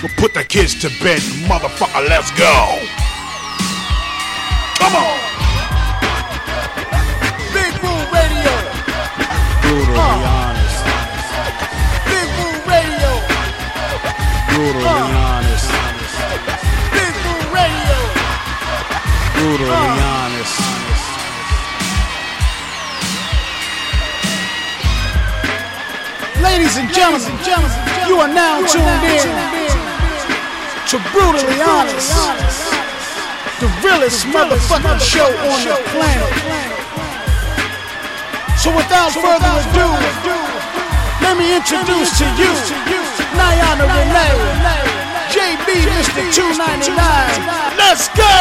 We'll put the kids to bed, motherfucker, let's go. Come on. Big Woo Radio. Brutally honest. Big Woo Radio. Brutally honest. Big Woo Radio. Brutally honest. Ladies and gentlemen, you are now tuned in. To brutally honest, the realest motherfucking show on the planet. So without further ado, let me introduce to you Niana Renee, JB, Mr. 299. Let's go!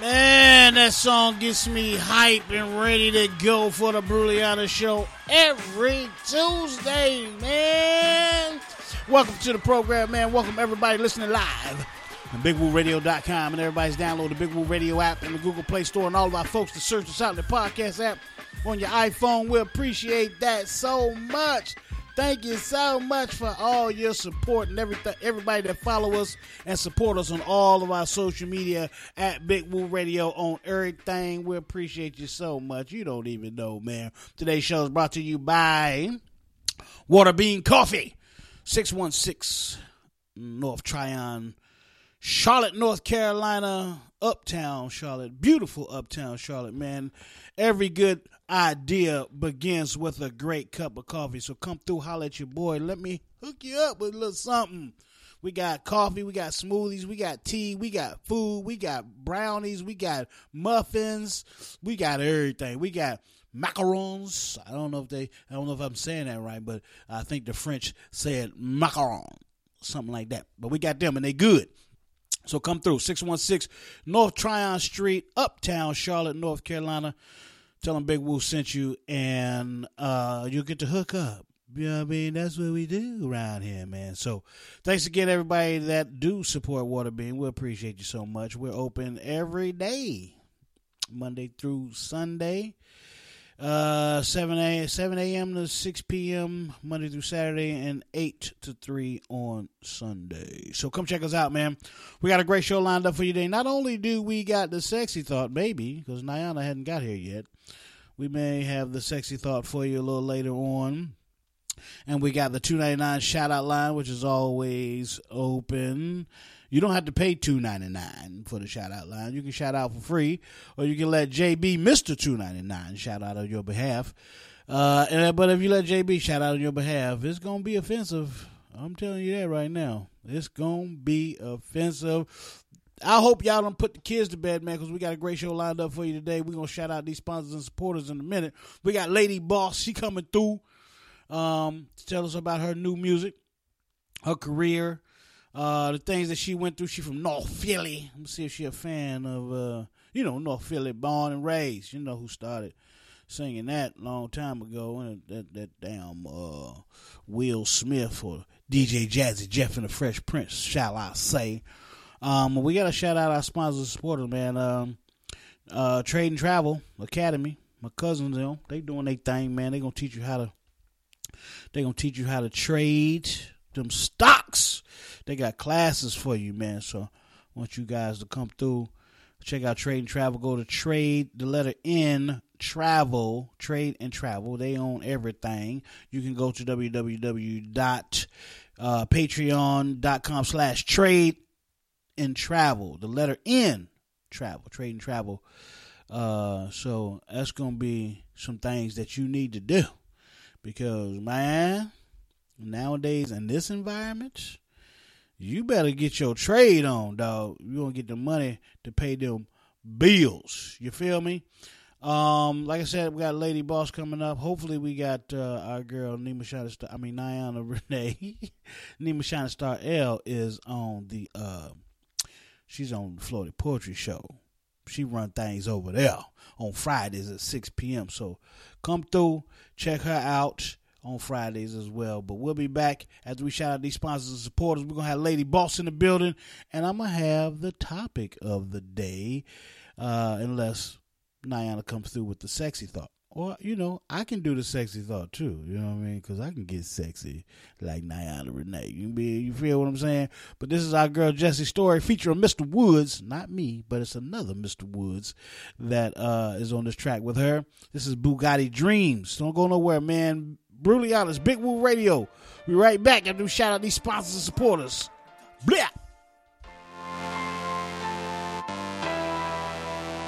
Man, that song gets me hype and ready to go for the Bruliana Show. Every Tuesday, man. Welcome to the program, man. Welcome everybody listening live on BigWooRadio.com. And everybody's downloaded the Big Woo Radio app and the Google Play Store and all of our folks to search us out in the podcast app on your iPhone. We appreciate that so much. Thank you so much for all your support and everything. Everybody that follow us and support us on all of our social media at Big Woo Radio on everything. We appreciate you so much. You don't even know, man. Today's show is brought to you by Water Bean Coffee, 616 North Tryon, Charlotte, North Carolina, Uptown Charlotte. Beautiful Uptown Charlotte, man. Every good idea begins with a great cup of coffee. So come through, holler at your boy. Let me hook you up with a little something. We got coffee, we got smoothies, we got tea, we got food, we got brownies, we got muffins, we got everything. We got macarons. I don't know if I'm saying that right, but I think the French said macaron, something like that. But we got them and they good. So come through, 616 North Tryon Street, Uptown Charlotte, North Carolina. Tell them Big Woo sent you, and you'll get to hook up. You know what I mean? That's what we do around here, man. So thanks again, everybody that do support Water Bean. We appreciate you so much. We're open every day, Monday through Sunday, 7 a.m. to 6 p.m. Monday through Saturday, and 8 to 3 on Sunday. So come check us out, man. We got a great show lined up for you today. Not only do we got the sexy thought, maybe, because Niana hadn't got here yet. We may have the sexy thought for you a little later on. And we got the 299 shout-out line, which is always open. You don't have to pay $2.99 for the shout-out line. You can shout out for free, or you can let JB, Mr. 299, shout out on your behalf. But if you let JB shout out on your behalf, it's going to be offensive. I'm telling you that right now. It's going to be offensive. I hope y'all done put the kids to bed, man, because we got a great show lined up for you today. We're going to shout out these sponsors and supporters in a minute. We got Lady Boss. She coming through to tell us about her new music, her career, the things that she went through. She from North Philly. Let me see if she a fan of, North Philly, born and raised. You know who started singing that a long time ago. And that damn Will Smith or DJ Jazzy Jeff and the Fresh Prince, shall I say. We got to shout out our sponsors and supporters, man. Trade and Travel Academy. My cousins, they doing their thing, man. They gonna teach you how to trade them stocks. They got classes for you, man. So I want you guys to come through. Check out Trade and Travel. Go to Trade and Travel. They own everything. You can go to www.patreon.com/Trade and Travel, the letter N, travel, Trade and Travel. So that's going to be some things that you need to do because, man, nowadays in this environment, you better get your trade on, dog. You're going to get the money to pay them bills. You feel me? Like I said, we got Lady Boss coming up. Hopefully we got our girl Niana Renee. Nima Shining Star L is on the she's on the Florida Poetry Show. She run things over there on Fridays at 6 p.m. So come through, check her out on Fridays as well. But we'll be back after we shout out these sponsors and supporters. We're going to have Lady Boss in the building, and I'm going to have the topic of the day, unless Niana comes through with the sexy thought. Or, you know, I can do the sexy thought too, you know what I mean? Because I can get sexy like Niana Renee. You feel what I'm saying? But this is our girl Jessie Story featuring Mr. Woods. Not me, but it's another Mr. Woods that is on this track with her. This is Bugatti Dreams. Don't go nowhere, man. Brutally Honest, Big Woo Radio. We right back after we shout out these sponsors and supporters. Blah!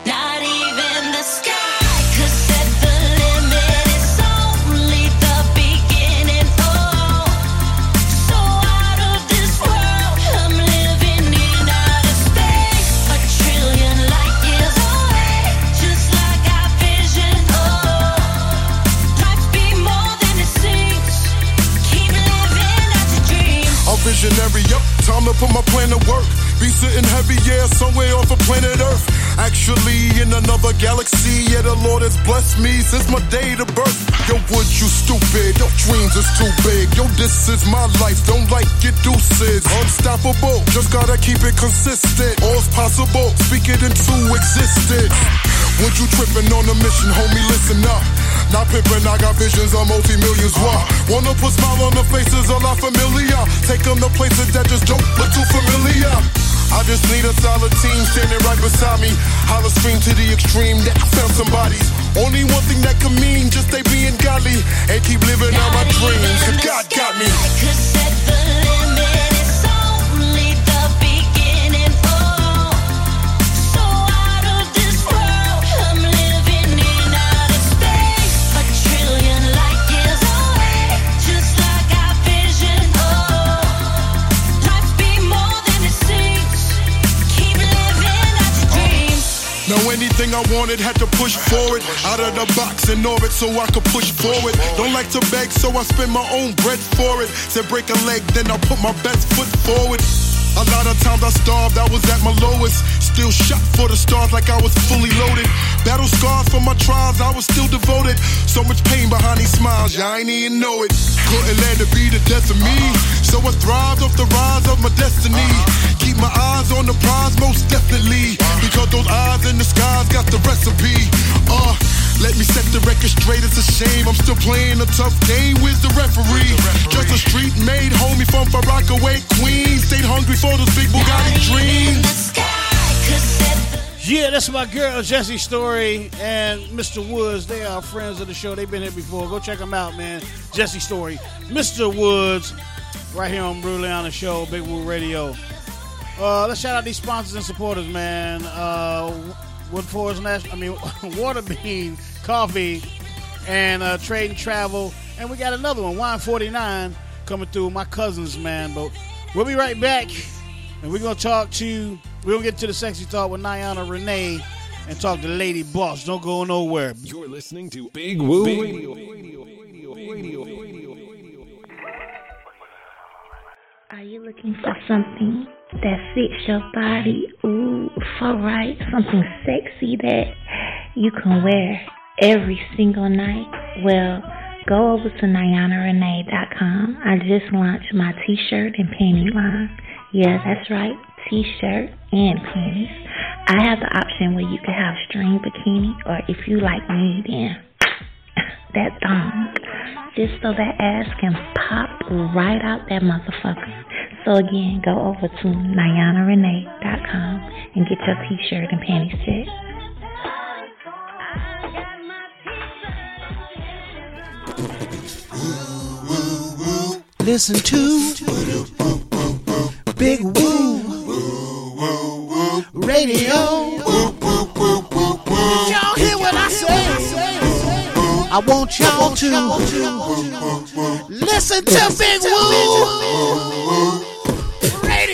Not even the sky. Visionary, yup, time to put my plan to work. Be sitting heavy, yeah, somewhere off of planet Earth. Actually, in another galaxy, yeah, the Lord has blessed me since my day to birth. Yo, would you stupid? Your dreams is too big. Yo, this is my life, don't like it, deuces. Unstoppable, just gotta keep it consistent. All's possible, speak it into existence. Would you trippin' on a mission, homie, listen up. Not pimpin', I got visions of multi-millions, why? Wanna put smile on the faces of our familiar. Take them to places that just don't look too familiar. I just need a solid team standing right beside me. Holler scream to the extreme that I found somebody's. Only one thing that can mean, just they being godly. And keep living out my dreams, cause God got me. I could set the limit, it's only the beginning, oh. So out of this world, I'm living in outer space. A trillion light years away, just like our vision, oh. Life be more than it seems, keep living out your dreams. Now anything I wanted, had to push forward. Out of the box in orbit so I could push forward. Don't like to beg, so I spend my own bread for it. Said break a leg, then I put my best foot forward. A lot of times I starved, I was at my lowest. Still shot for the stars like I was fully loaded. Battle scars for my trials, I was still devoted. So much pain behind these smiles, yeah, I ain't even know it. Couldn't let it be the death of me. So I thrived off the rise of my destiny. Keep my eyes on the prize, most definitely. Because those eyes in the skies got the recipe. Let me set the record straight, it's a shame I'm still playing a tough game, where's the referee? Just a street made homie from Far Rockaway, Queens. Stayed hungry for those big Bugatti dreams. Yeah, that's my girl Jessie Story and Mr. Woods. They are friends of the show, they've been here before. Go check them out, man. Jessie Story, Mr. Woods, right here on Bruliana Show, Big Woo Radio. Let's shout out these sponsors and supporters, man. Water Bean Coffee and Trade and Travel. And we got another one, Wine 49, coming through. My cousins, man. But we'll be right back. And we're going to get to the sexy talk with Niana Renee and talk to Lady Boss. Don't go nowhere. You're listening to Big Woo. Are you looking for something that fits your body? Ooh, alright, something sexy that you can wear every single night. Well, go over to NianaRenee.com. I just launched my t-shirt and panty line. Yeah, that's right, t-shirt and panties. I have the option where you can have string bikini, or if you like me, then that thong, just so that ass can pop right out that motherfucker. So again, go over to NianaRenee.com and get your t-shirt and panties set. Listen to Big Woo Radio. Y'all hear what I say? I want y'all to listen to Big Woo Radio.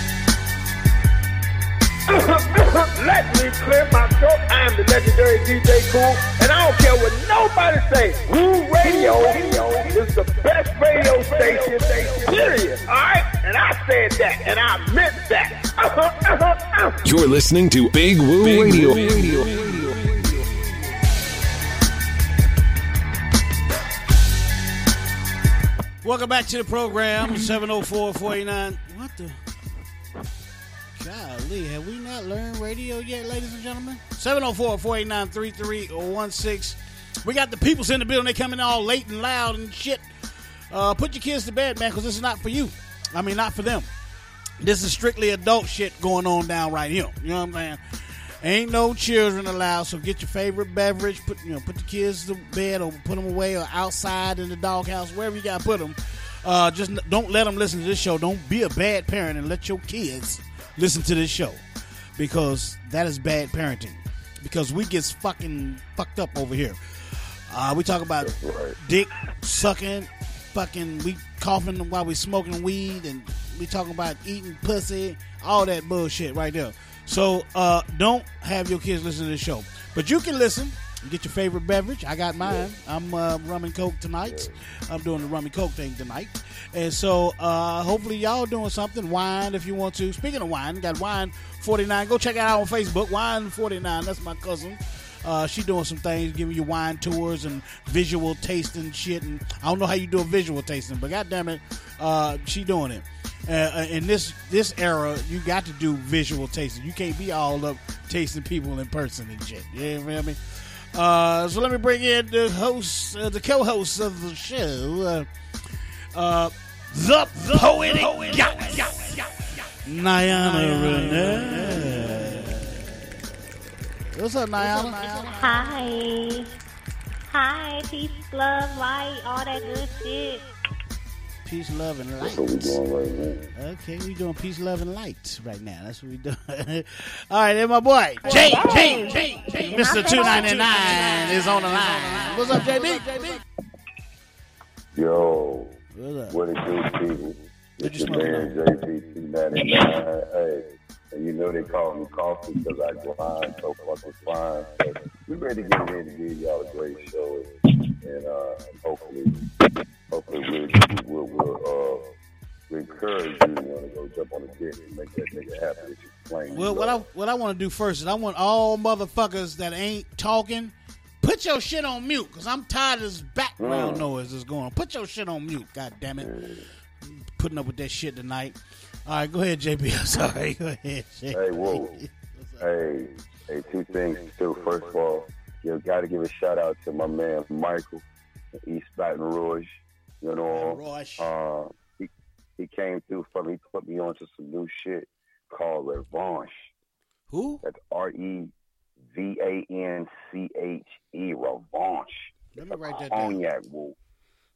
Let me clear my throat. I am the legendary DJ Cool, and I don't care what nobody says. Woo Radio is the best radio station, period. All right? And I said that, and I meant that. You're listening to Big Woo Radio. Welcome back to the program, 704-49. What the... Golly, have we not learned radio yet, ladies and gentlemen? 704-489-3316. We got the peoples in the building. They coming all late and loud and shit. Put your kids to bed, man, because this is not for you. I mean, not for them. This is strictly adult shit going on down right here. You know what I'm saying? Ain't no children allowed, so get your favorite beverage. Put the kids to bed or put them away or outside in the doghouse, wherever you got to put them. Just don't let them listen to this show. Don't be a bad parent and let your kids... listen to this show, because that is bad parenting, because we gets fucking fucked up over here. We talk about dick sucking, fucking we coughing while we smoking weed, and we talking about eating pussy, all that bullshit right there. So don't have your kids listen to this show, but you can listen. You get your favorite beverage. I got mine. I'm rum and coke tonight. I'm doing the rum and coke thing tonight. And so hopefully y'all doing something. Wine if you want to. Speaking of wine, got Wine 49. Go check it out on Facebook. Wine 49. That's my cousin. She doing some things, giving you wine tours and visual tasting shit. And I don't know how you do a visual tasting, but goddamn it, she doing it. In this era, you got to do visual tasting. You can't be all up tasting people in person and shit. You know what I mean? So let me bring in the host, the co-host of the show, the poetic Niana Renee. What's up, Niana? Hi, peace, love, light, all that good shit. Peace, love, and light. That's what we doing right now. Okay, we doing peace, love, and light right now. That's what we doing. All right, and my boy, Jay, Mr. 299 is on the line. What's up, JB? Yo, what it do, people? It's your man, JB 299. Hey, and you know they call me Coffee because I grind so fucking fine. So we ready to get ready to give y'all a great show, and hopefully we'll encourage you to want to go jump on the dick and make that nigga happy. Well, what I want to do first is I want all motherfuckers that ain't talking, put your shit on mute, because I'm tired of this background noise that's going on. Put your shit on mute, god damn it. Putting up with that shit tonight. All right, go ahead, JB. I'm sorry. Go ahead, JB. Hey, whoa. Hey, two things, too. First of all, you got to give a shout-out to my man, Michael, in East Baton Rouge. You know, he came through for me. He put me on to some new shit called Revanche. Who? That's R-E-V-A-N-C-H-E, Revanche. Let me write that down. Cognac, woo.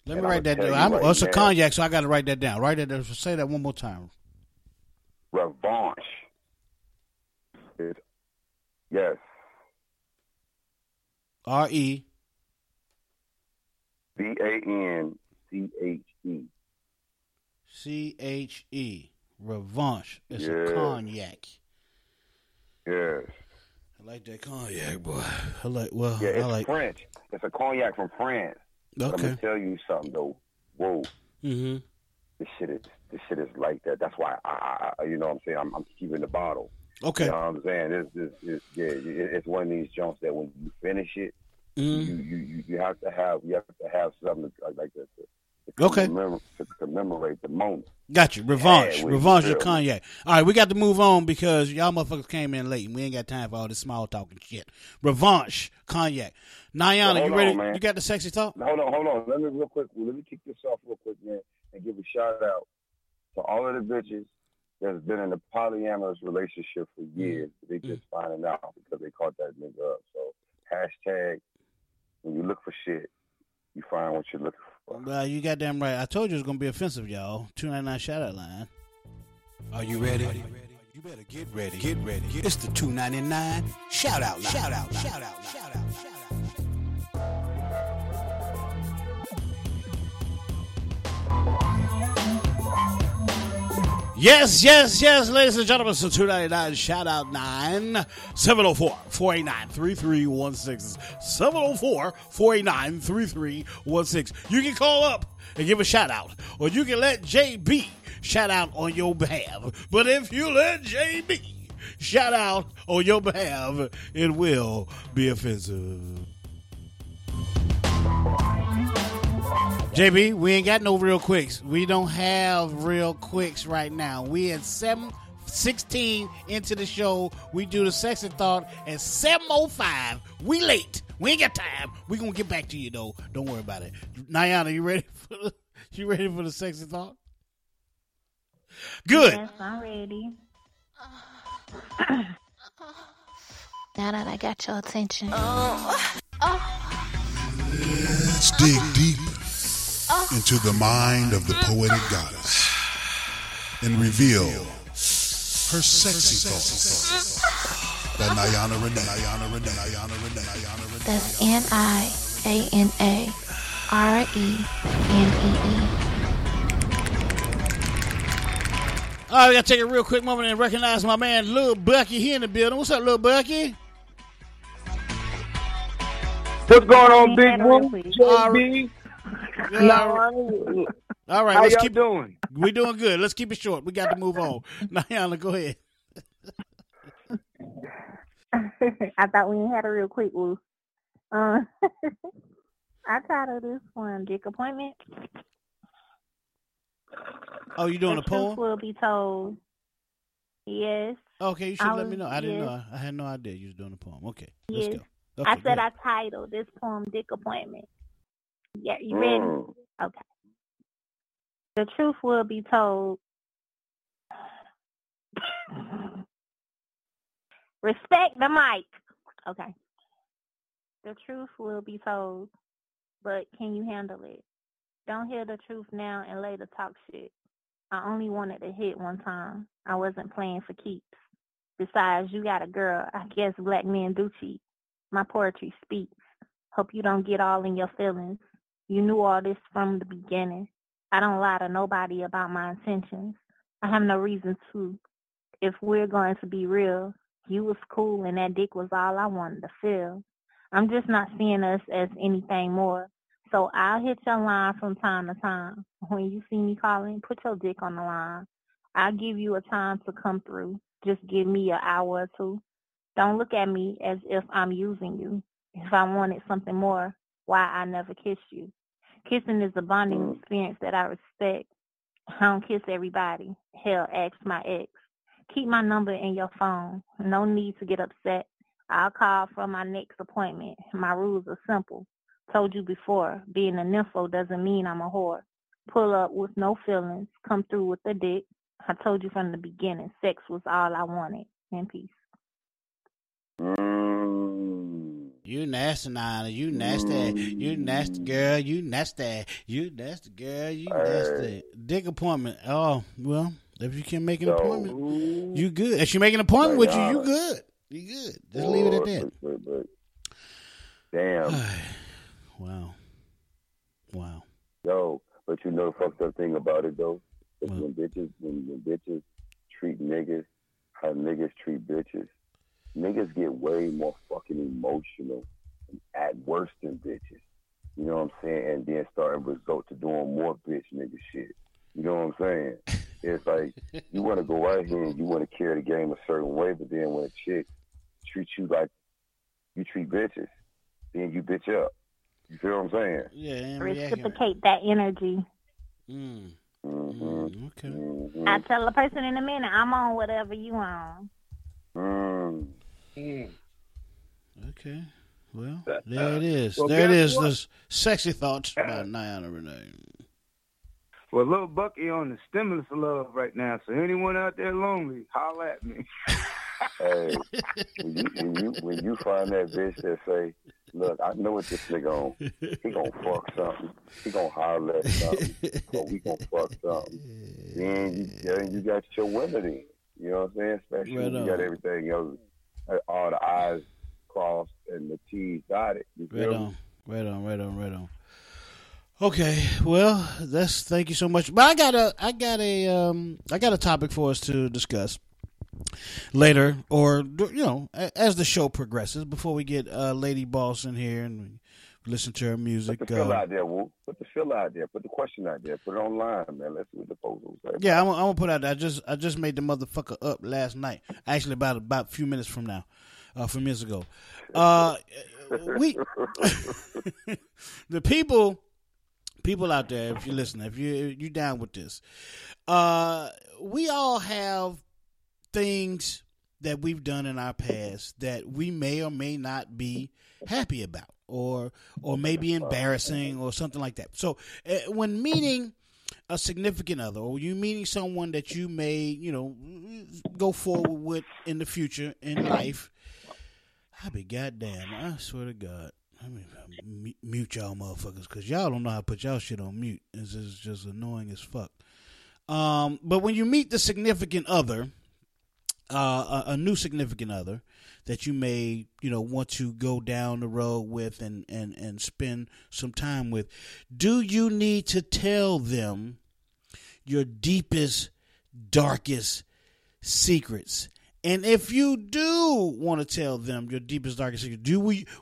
Let me write that down. It's a cognac, so I got to write that down. Write that down. Say that one more time. Revanche. Yes. R-E-V-A-N-C-H-E. C-H-E. Revanche. It's a cognac. Yes. I like that cognac, boy. It's French. It's a cognac from France. Okay. Let me tell you something, though. Whoa. Mm-hmm. This shit is like that. That's why I you know what I'm saying? I'm keeping the bottle. Okay. You know what I'm saying? It's one of these jumps that when you finish it, you have to have something like that to commemorate the moment. Got you. Revanche your cognac. All right, we got to move on because y'all motherfuckers came in late and we ain't got time for all this small talk and shit. Revanche cognac. Niana, you ready? Man. You got the sexy talk? Hold on. Let me kick this off real quick, man, and give a shout out to all of the bitches that's been in a polyamorous relationship for years. They just finding out because they caught that nigga up. So #. shit, you find what you're looking for. Well, you goddamn right. I told you it was going to be offensive, y'all. 299 shout-out line. Are you ready? You better get ready. Get ready. It's the 299 shout-out line. Shout-out line. Shout-out line. Shout-out line. Yes, yes, yes, ladies and gentlemen, so 299 shout out 704-489-3316. 704-489-3316. You can call up and give a shout out, or you can let JB shout out on your behalf. But if you let JB shout out on your behalf, it will be offensive. JB, we ain't got no real quicks. We don't have real quicks right now. We at 7:16 into the show. We do the Sex and Thought at 7:05. We late. We ain't got time. We gonna get back to you though. Don't worry about it. Niana, you ready? You ready for the Sex and Thought? Good. Yes, I'm ready. Now that I got your attention, let's dig deep into the mind of the poetic goddess and reveal her sexy thoughts. That Niana Renee, Niana Renee, Niana Renee, Niana Renee. That's Nianarenee. All right, we got to take a real quick moment and recognize my man Lil Bucky here in the building. What's up, Lil Bucky? What's going on, Big Woo? JB? All right. How y'all doing? We doing good. Let's keep it short. We got to move on. Niana, go ahead. I thought we had a real quick woo. I titled this one Dick Appointment. Oh, you doing a poem? Will be told. Yes. Okay, you should let me know. I didn't know. I had no idea you was doing a poem. Okay, yes. Let's go. Okay, I said I titled this poem Dick Appointment. Yeah, you ready? Okay. The truth will be told. Respect the mic. Okay. The truth will be told, but can you handle it? Don't hear the truth now and later talk shit. I only wanted to hit one time. I wasn't playing for keeps. Besides, you got a girl. I guess black men do cheat. My poetry speaks. Hope you don't get all in your feelings. You knew all this from the beginning. I don't lie to nobody about my intentions. I have no reason to. If we're going to be real, you was cool and that dick was all I wanted to feel. I'm just not seeing us as anything more. So I'll hit your line from time to time. When you see me calling, put your dick on the line. I'll give you a time to come through. Just give me an hour or two. Don't look at me as if I'm using you. If I wanted something more, why I never kissed you. Kissing is a bonding experience that I respect. I don't kiss everybody. Hell, ask my ex. Keep my number in your phone. No need to get upset. I'll call for my next appointment. My rules are simple. Told you before, being a nympho doesn't mean I'm a whore. Pull up with no feelings. Come through with a dick. I told you from the beginning, sex was all I wanted. In peace. You nasty, Nana. You nasty. You nasty girl. You nasty. You nasty girl. You nasty. Dick appointment. Oh, well, if you can make an appointment, you good. If she make an appointment with you, you good. You good. Just leave it at that. Damn. Wow. Wow. Yo, but you know the fucked up thing about it, though? It's when bitches treat niggas, how niggas treat bitches. Niggas get way more fucking emotional at worse than bitches. You know what I'm saying? And then start to resort to doing more bitch nigga shit. You know what I'm saying? It's like, you want to go out here and you want to carry the game a certain way, but then when a chick treats you like you treat bitches, then you bitch up. You feel what I'm saying? Yeah. Reciprocate that energy. Okay. I tell a person in a minute, I'm on whatever you on. Okay. Well, there it is. Well, there it is. This sexy thoughts by Niana Renee. Well, Lil Bucky on the stimulus of love right now. So anyone out there lonely, holler at me. Hey, when you find that bitch that say Look, I know what this nigga on. He gonna fuck something. He gonna holler at something. But we gonna fuck something. Then you got your women in. You know what I'm saying? Especially right, you got everything else. All the I's crossed and the T's dotted. You feel me? Right on. Okay, well, that's thank you so much. But I got a topic for us to discuss later, or you know, as the show progresses. Before we get Lady Boss in here and listen to her music, put the feel out there, Woo. Put the feel out there. Put the question out there. Put it online, man. Let's see what the proposals are. Yeah, I'm gonna put out there. I just made the motherfucker up last night. Actually, about a few minutes from now, from years ago. We the people. People out there, if you listen, if you down with this, we all have things that we've done in our past that we may or may not be happy about, or maybe embarrassing or something like that. So when meeting a significant other, or you meeting someone that you may, you know, go forward with in the future in life, I be goddamn, I swear to God. I mean, mute y'all motherfuckers, because y'all don't know how to put y'all shit on mute. It's just annoying as fuck. But when you meet the significant other, a new significant other that you may, you know, want to go down the road with and spend some time with, do you need to tell them your deepest, darkest secrets? And if you do want to tell them your deepest, darkest secret,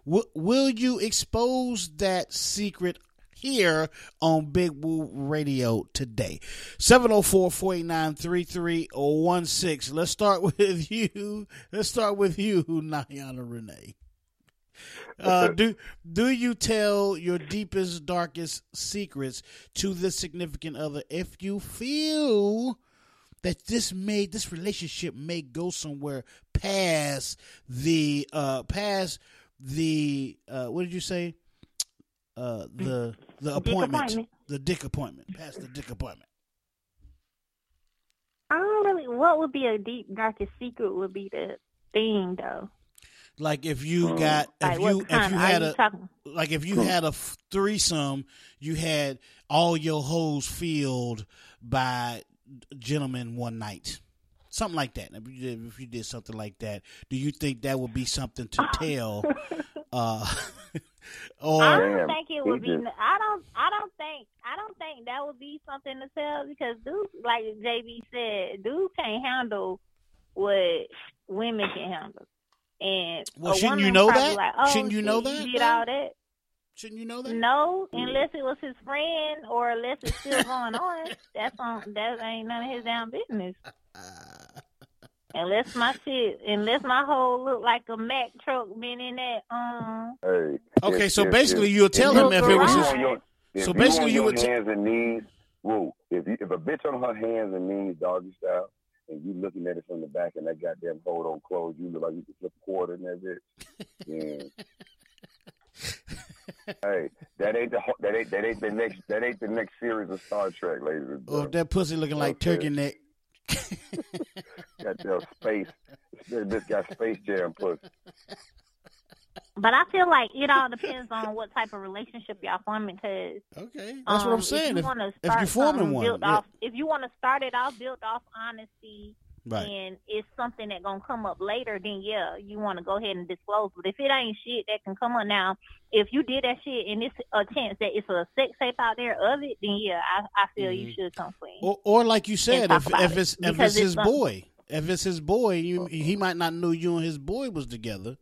will you expose that secret here on Big Woo Radio today? 704-489-3316. Let's start with you, Niana Renee. Do you tell your deepest, darkest secrets to the significant other if you feel that this relationship may go somewhere past the what did you say? The appointment. The Dick Appointment. Past the Dick Appointment. I don't really, what would be a deep darkest secret would be the thing though. Like if you had a threesome, you had all your holes filled by gentlemen one night, something like that. If you did something like that, do you think that would be something to tell? I don't think that would be something to tell, because dudes, like JB said, dudes can't handle what women can handle. And well, shouldn't you know that? Like, oh, shouldn't you know that? You did all that. Shouldn't you know that? No, unless it was his friend, or unless it's still going on. That ain't none of his damn business. Unless my whole look like a Mack truck been in that. Okay, so basically you'll tell him if it was his friend. So basically you would hands and knees. Whoa, if a bitch on her hands and knees, doggy style, and you looking at it from the back, and that goddamn hole don't close, you look like you can flip a quarter in that bitch. Yeah. Hey, that ain't the next series of Star Trek, ladies and gentlemen. Oh, that pussy looking like turkey neck. Got that space. This got Space Jam pussy. But I feel like it all depends on what type of relationship y'all forming. Cause okay, that's what I'm saying. If you're forming one, yeah. If you want to start it off, build off honesty. Right. And it's something that gonna come up later, then yeah, you want to go ahead and disclose. But if it ain't shit that can come up now, if you did that shit and it's a chance that it's a sex tape out there of it, then yeah, I feel you should come clean. Or like you said, if it's his boy, he might not know you and his boy was together.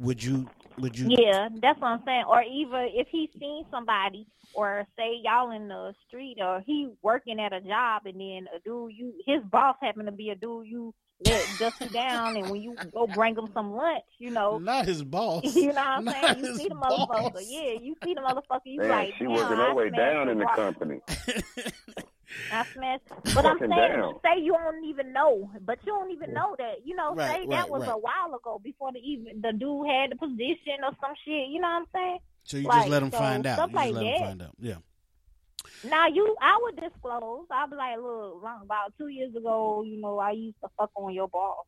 Would you? Yeah, that's what I'm saying. Or even if he's seen somebody. Or say y'all in the street, or he working at a job, and then a dude his boss happened to be a dude you let dust you down, and when you go bring him some lunch, you know, not his boss. You know what I'm saying? You see the motherfucker, You man, like, she working her way down in the company. I smashed, but I'm saying, say you don't even know, but you don't even know that, you know. Right, say that was a while ago, before the dude had the position or some shit. You know what I'm saying? So you just let them find out. Yeah. Now I would disclose. I'd be like, look, about 2 years ago, you know, I used to fuck on your boss.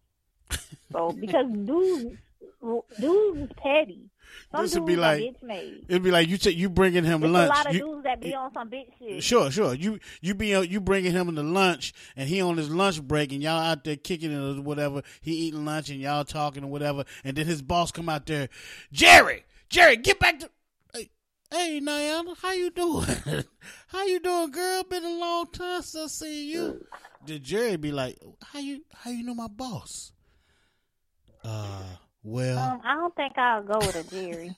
So because dudes, dudes is petty. Some this would be like bitch made. It'd be like you you bringing him lunch. A lot of dudes that be on some bitch shit. Sure. You bringing him to lunch and he on his lunch break and y'all out there kicking it or whatever. He eating lunch and y'all talking or whatever. And then his boss come out there, Jerry, get back to. Hey, Niana, how you doing? How you doing, girl? Been a long time since I seen you. Did Jerry be like, how you know my boss? Well, I don't think I'll go with a Jerry.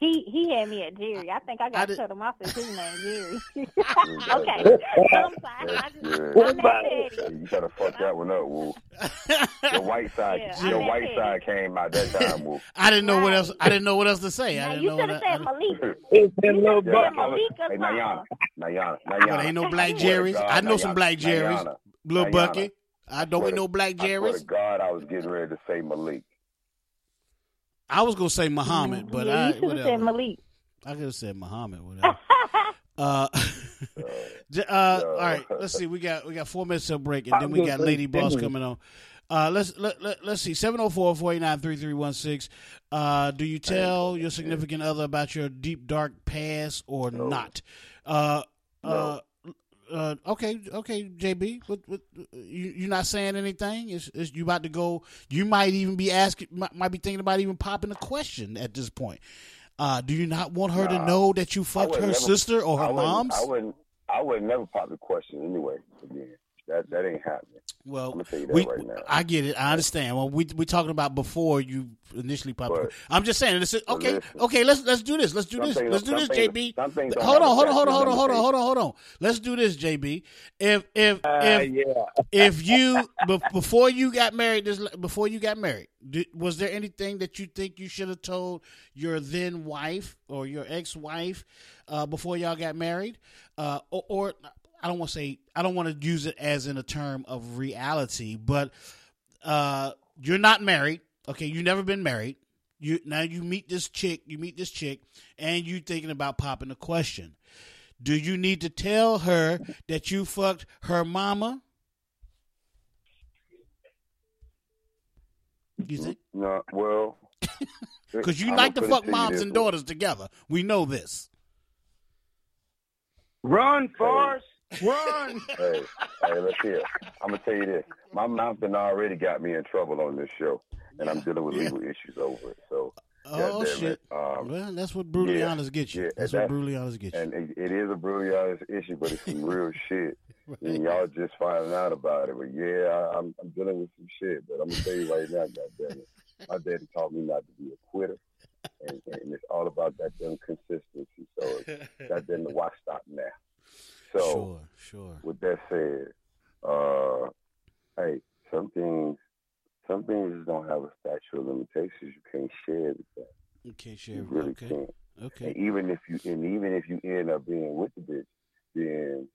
He had me at Jerry. I think I got to tell him off his name, Jerry. Okay. I'm sorry. I just, you got to fuck that one up, Woo. The white side, came out that time, Woo. I didn't know what else. I didn't know what else to say. Now, I didn't you should have said Malik. It's Malik. Hey, Niana. But ain't no black Jerrys. I know some black Jerrys. Lil Bucky. I don't know black Jerrys. I swear to God, I was getting ready to say Malik. I was going to say Muhammad, but I could have said Malik. I could have said Muhammad, whatever. All right, let's see. We got 4 minutes till break, and then we got Lady Boss coming on. Let's see, 704-489-3316. Do you tell your significant other about your deep, dark past or not? No. Okay, JB, you're not saying anything. It's you about to go? You might even be asking, might be thinking about even popping a question at this point. Do you not want her to know that you fucked her sister or her mom's? I would never pop the question anyway. Again, that ain't happening. Well, I'm gonna tell you that right now. I get it. I understand. Well, we're talking about before you initially popped. I'm just saying. Okay. Let's do this. Let's do this, JB. Hold on. Let's do this, JB. If you before you got married, was there anything that you think you should have told your then wife or your ex-wife before y'all got married, or I don't want to use it as in a term of reality, but you're not married. Okay, you've never been married. You meet this chick, and you thinking about popping a question. Do you need to tell her that you fucked her mama? You think? No, well, because you like to fuck moms and daughters together. We know this. Run, Forrest. Run! Hey, let's hear. I'm gonna tell you this. My mouth done already got me in trouble on this show, and I'm dealing with legal issues over it. So, shit! Well, that's what Bruliana gets you. That's what Bruliana gets you. And it is a Bruliana issue, but it's some real shit, and y'all just finding out about it. But I'm dealing with some shit. But I'm gonna tell you right now, goddamn it, my daddy taught me not to be a quitter. And it's all about that damn consistency. So that damn the why stop now. So sure. With that said, hey, some things just don't have a statute of limitations. You can't share with that. You can't share. You really can't. Okay. And even if you end up being with the bitch, then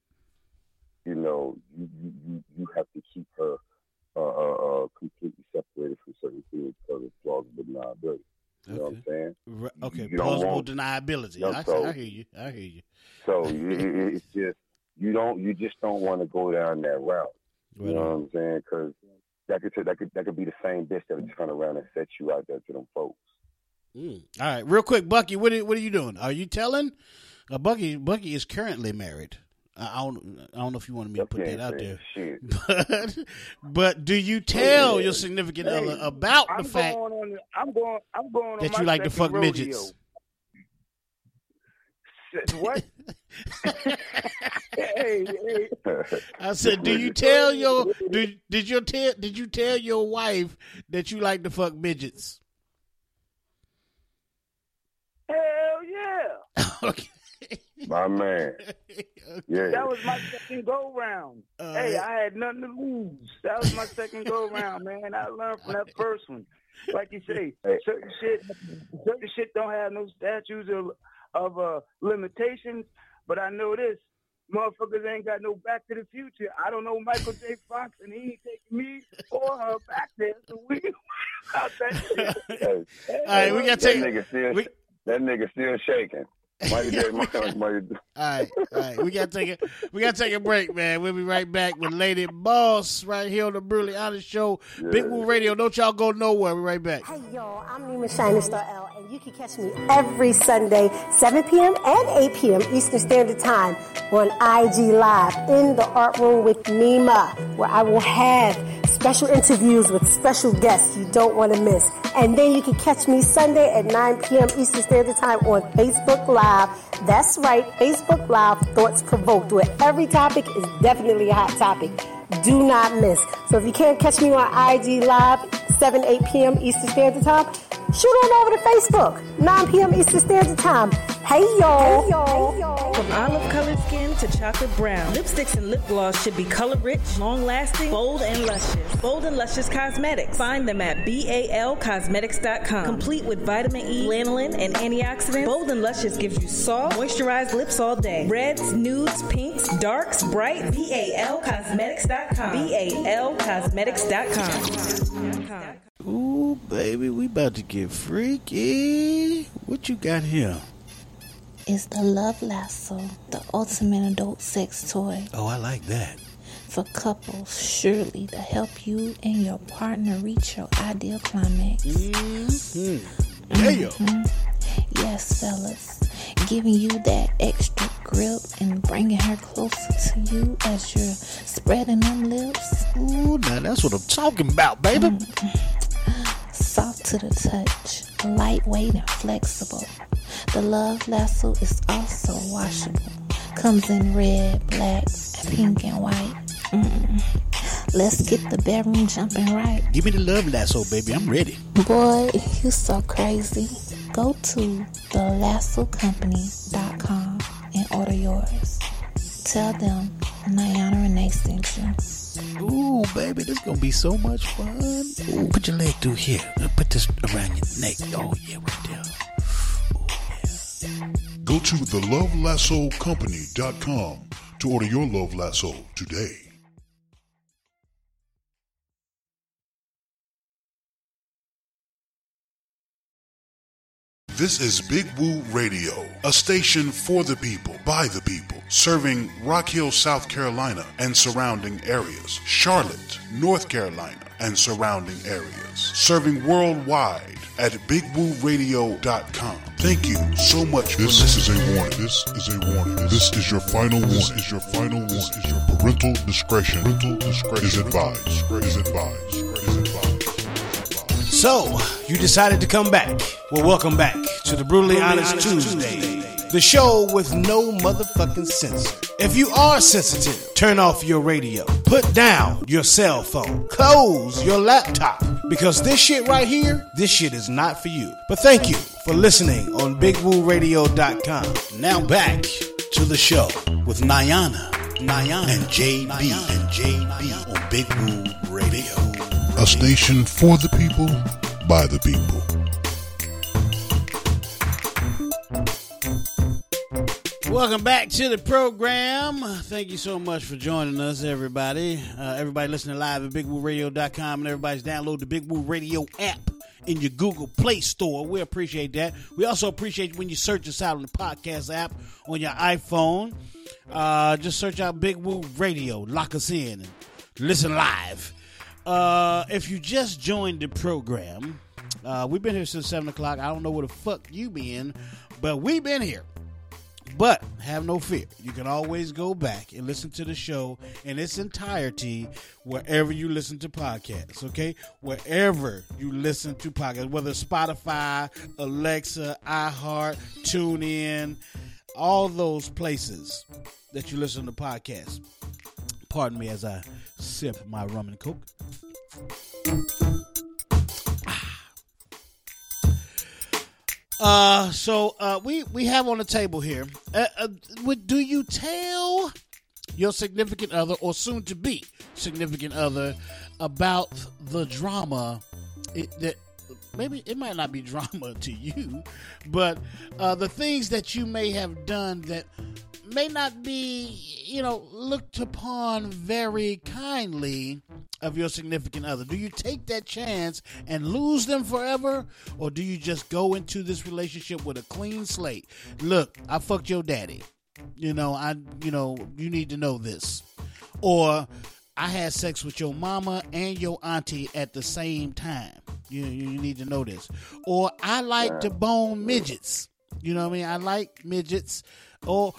you know you have to keep her completely separated from certain things because of plausible deniability. You know what I'm saying? Okay, plausible deniability. You know, I hear you. So it's just you just don't want to go down that route. You know what I'm saying? Because that could be the same bitch that would turn around and set you out there to them folks. All right, real quick, Bucky, what are you doing? Are you telling? Bucky is currently married. I don't know if you wanted me to put that out there. Shit. But do you tell your significant other about the fact I'm going that you like to fuck rodeo. Midgets? What? hey. I said, did you tell your wife that you like to fuck midgets? Hell yeah. Okay. My man. Yeah. That was my second go round. I had nothing to lose. That was my second go round, man. I learned from that first one. Like you say, certain shit don't have no statutes of limitations, but I know this. Motherfuckers ain't got no Back to the Future. I don't know Michael J. Fox, and he ain't taking me or her back there. So we All right, we got to take it. That nigga still shaking. All right. We gotta take a break, man. We'll be right back with Lady Boss right here on the Brutally Honest Show. Yeah. Big Woo Radio. Don't y'all go nowhere. We're right back. Hey y'all, I'm Nima Shining Star L, and you can catch me every Sunday, 7 p.m. and 8 p.m. Eastern Standard Time on IG Live in the Art Room with Nima, where I will have special interviews with special guests you don't want to miss. And then you can catch me Sunday at 9 p.m. Eastern Standard Time on Facebook Live. That's right, Facebook Live Thoughts Provoked, where every topic is definitely a hot topic. Do not miss. So if you can't catch me on IG Live, 7, 8 p.m. Eastern Standard Time, shoot on over to Facebook, 9 p.m. Eastern Standard Time. Hey, y'all. Hey, y'all. From olive-colored skin to chocolate brown, lipsticks and lip gloss should be color-rich, long-lasting, bold, and luscious. Bold and Luscious Cosmetics. Find them at BAL Cosmetics.com. Complete with vitamin E, lanolin, and antioxidants, Bold and Luscious gives you soft, moisturized lips all day. Reds, nudes, pinks, darks, bright. BAL Cosmetics.com. BAL Cosmetics.com. Ooh, baby, we about to get freaky. What you got here? It's the Love Lasso, the ultimate adult sex toy. Oh, I like that. For couples, surely, to help you and your partner reach your ideal climax. Mm-hmm. Mm-hmm. Yes, fellas. Giving you that extra grip and bringing her closer to you as you're spreading them lips. Ooh, now that's what I'm talking about, baby. Mm-hmm. Soft to the touch, lightweight and flexible. The Love Lasso is also washable. Comes in red, black, pink, and white. Let's get the bedroom jumping right. Give me the Love Lasso, baby. I'm ready. Boy, you so crazy. Go to TheLassoCompany.com and order yours. Tell them Niana Renee sent you. Ooh, baby, this is going to be so much fun. Ooh, put your leg through here. Put this around your neck. Oh, yeah, right there. Go to TheLoveLassoCompany.com to order your Love Lasso today. This is Big Woo Radio, a station for the people, by the people, serving Rock Hill, South Carolina and surrounding areas, Charlotte, North Carolina and surrounding areas, serving worldwide at BigWooRadio.com. Thank you so much for listening. This is a warning. This is your final warning. Parental discretion is advised. So, you decided to come back. Well, welcome back to the Brutally Honest Tuesday. The show with no motherfucking censor. If you are sensitive, turn off your radio. Put down your cell phone. Close your laptop. Because this shit right here, this shit is not for you. But thank you for listening on BigWooRadio.com. Now back to the show with Niana and JB on Big Woo Radio. A station for the people, by the people. Welcome back to the program. Thank you so much for joining us, everybody. Everybody listening live at BigWooRadio.com, and everybody's download the Big Woo Radio app in your Google Play Store. We appreciate that. We also appreciate when you search us out on the podcast app on your iPhone. Just search out Big Woo Radio. Lock us in and listen live. If you just joined the program, we've been here since 7 o'clock. I don't know where the fuck you been, but we've been here. But have no fear. You can always go back and listen to the show in its entirety wherever you listen to podcasts, okay? Wherever you listen to podcasts, whether Spotify, Alexa, iHeart, TuneIn, all those places that you listen to podcasts. Pardon me as I sip my rum and coke. So we have on the table here, do you tell your significant other or soon-to-be significant other about the drama that maybe it might not be drama to you, but the things that you may have done that may not be, looked upon very kindly of your significant other. Do you take that chance and lose them forever? Or do you just go into this relationship with a clean slate? Look, I fucked your daddy. You need to know this. Or I had sex with your mama and your auntie at the same time. You need to know this. Or I like to bone midgets. You know what I mean? I like midgets. Or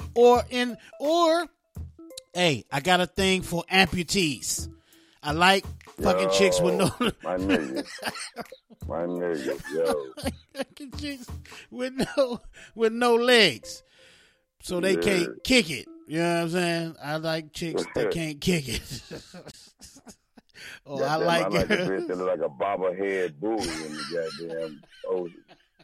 hey, I got a thing for amputees. I like fucking chicks with no. My nigga. My nigga, yo. Fucking chicks with no legs. So they can't kick it. You know what I'm saying? I like chicks that can't kick it. I like a bitch that look like a bobblehead bull in the goddamn ocean.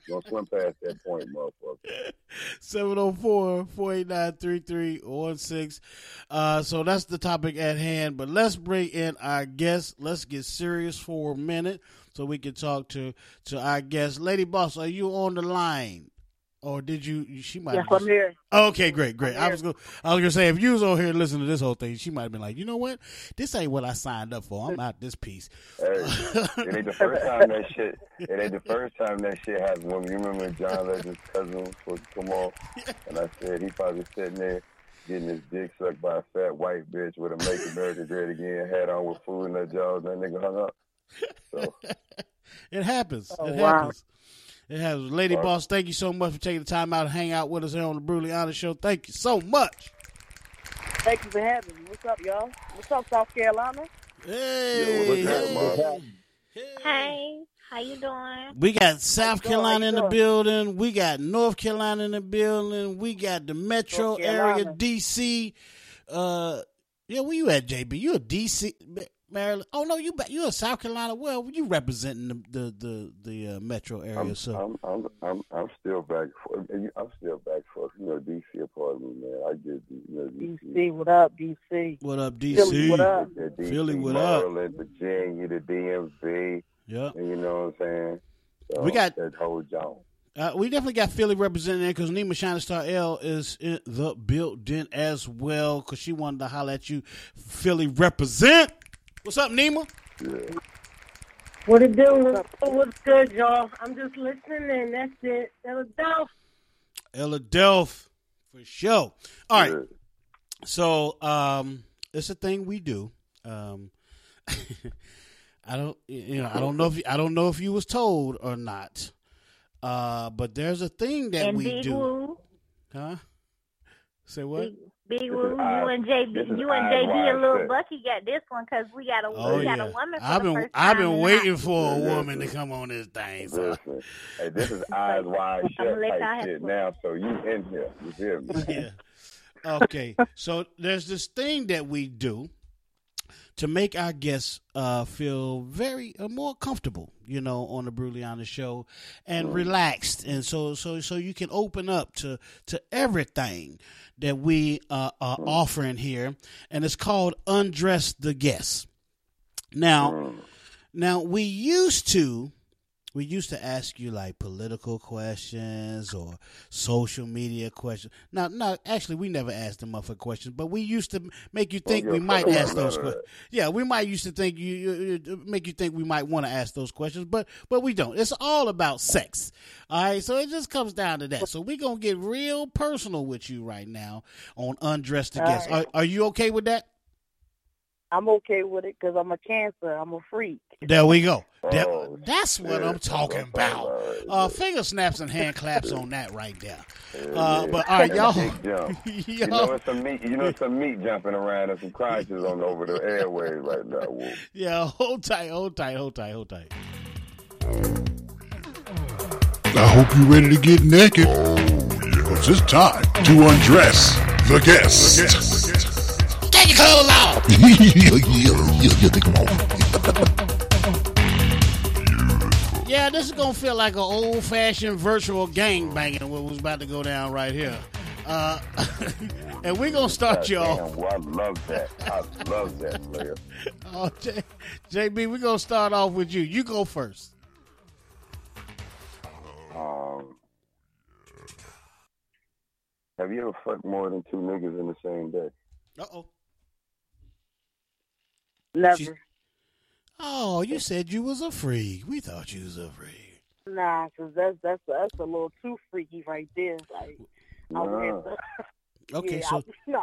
Don't swim past that point, motherfucker. 704-489-3316. So that's the topic at hand. But let's bring in our guest. Let's get serious for a minute so we can talk to our guest. Lady Boss, are you on the line? Or did you? She might. Yes, I'm here. Okay, great. I was gonna say, if you was on here listening to this whole thing, she might have been like, you know what? This ain't what I signed up for. I'm out this piece. Hey, it ain't the first time that shit. It ain't the first time that shit happened. When you remember John Legend's cousin was supposed to come on, and I said he probably sitting there getting his dick sucked by a fat white bitch with a Make America Great Again hat on with food in her jaws. That nigga hung up. So it happens. Oh, it happens. It has. Lady Boss, thank you so much for taking the time out to hang out with us here on the Bruliana Show. Thank you so much. Thank you for having me. What's up, y'all? What's up, South Carolina? Hey. Hey. How you doing? We got South Carolina in the building. We got North Carolina in the building. We got the metro area, D.C. Where you at, JB? You a D.C., Maryland. Oh no, you in South Carolina. Well, you representing the metro area. I'm still back. I'm still back for DC. Pardon me, man. I get DC. What up, DC? What up, DC? Philly, what up? Philly, what up? Maryland, Virginia, the DMV. Yeah, you know what I'm saying. So we got that whole joint. We definitely got Philly represented there because Nima Shining Star L is in the building as well because she wanted to holler at you. Philly represent. What's up, Nima? Yeah. What it do? What's good, y'all? I'm just listening, and that's it. Ella Delph, for sure. All right. So it's a thing we do. I don't know if you was told or not. But there's a thing that we do. Woo. Huh? Say what? Big Woo, you and JB and Lil Bucky got this one because we got a woman. I've been waiting for a woman to come on this thing. So. Hey, this is eyes wide shut type shit now. So you in here? You hear me? Yeah. Okay. So there's this thing that we do to make our guests feel very more comfortable, on the Bruliana Show, and relaxed, and so you can open up to everything that we are offering here, and it's called Undress the Guest. Now we used to ask you like political questions or social media questions. No, actually we never asked them motherfucking questions, but we used to make you think we might ask those questions. Yeah, we might used to think make you think we might want to ask those questions, but we don't. It's all about sex. All right, so it just comes down to that. So we're gonna get real personal with you right now on Undress the Guest. Right. Are you okay with that? I'm okay with it because I'm a Cancer. I'm a freak. There we go. That's what I'm talking about. Finger snaps and hand claps on that right there. But all right, y'all. It's some meat jumping around and some crotches on over the airwaves right now. Whoa. Yeah, hold tight. I hope you're ready to get naked. Oh, yeah. 'Cause it's time to undress the guest. Get your clothes off. Yeah, this is gonna feel like an old-fashioned virtual gangbanging. What was about to go down right here, and we're gonna start y'all. I love that. I love that player. Oh, JB, we're gonna start off with you. You go first. Have you ever fucked more than two niggas in the same day? Uh-oh. Never. She's... Oh, you said you was a freak. We thought you was a freak. Nah, because that's a little too freaky right there. Like, nah. Okay, yeah, so... No, I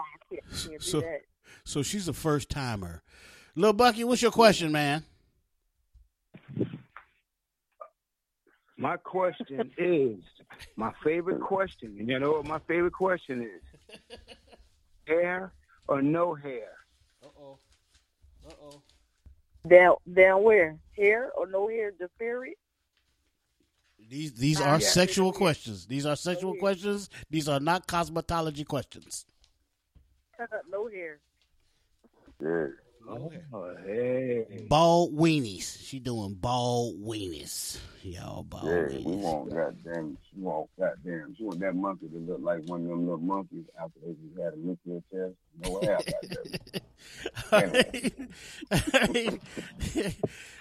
can't do that. So she's a first-timer. Lil Bucky, what's your question, man? My question is my favorite question. You know what my favorite question is? Hair or no hair? Uh-oh. Uh-oh. Down where? Hair or no hair? The period? These are sexual questions. These are sexual questions. These are not cosmetology questions. No hair. Yeah. Oh, hey. Bald weenies. She doing bald weenies. Y'all bald weenies. She want that monkey to look like one of them little monkeys after they just had a nuclear test. No hair like that. Anyway.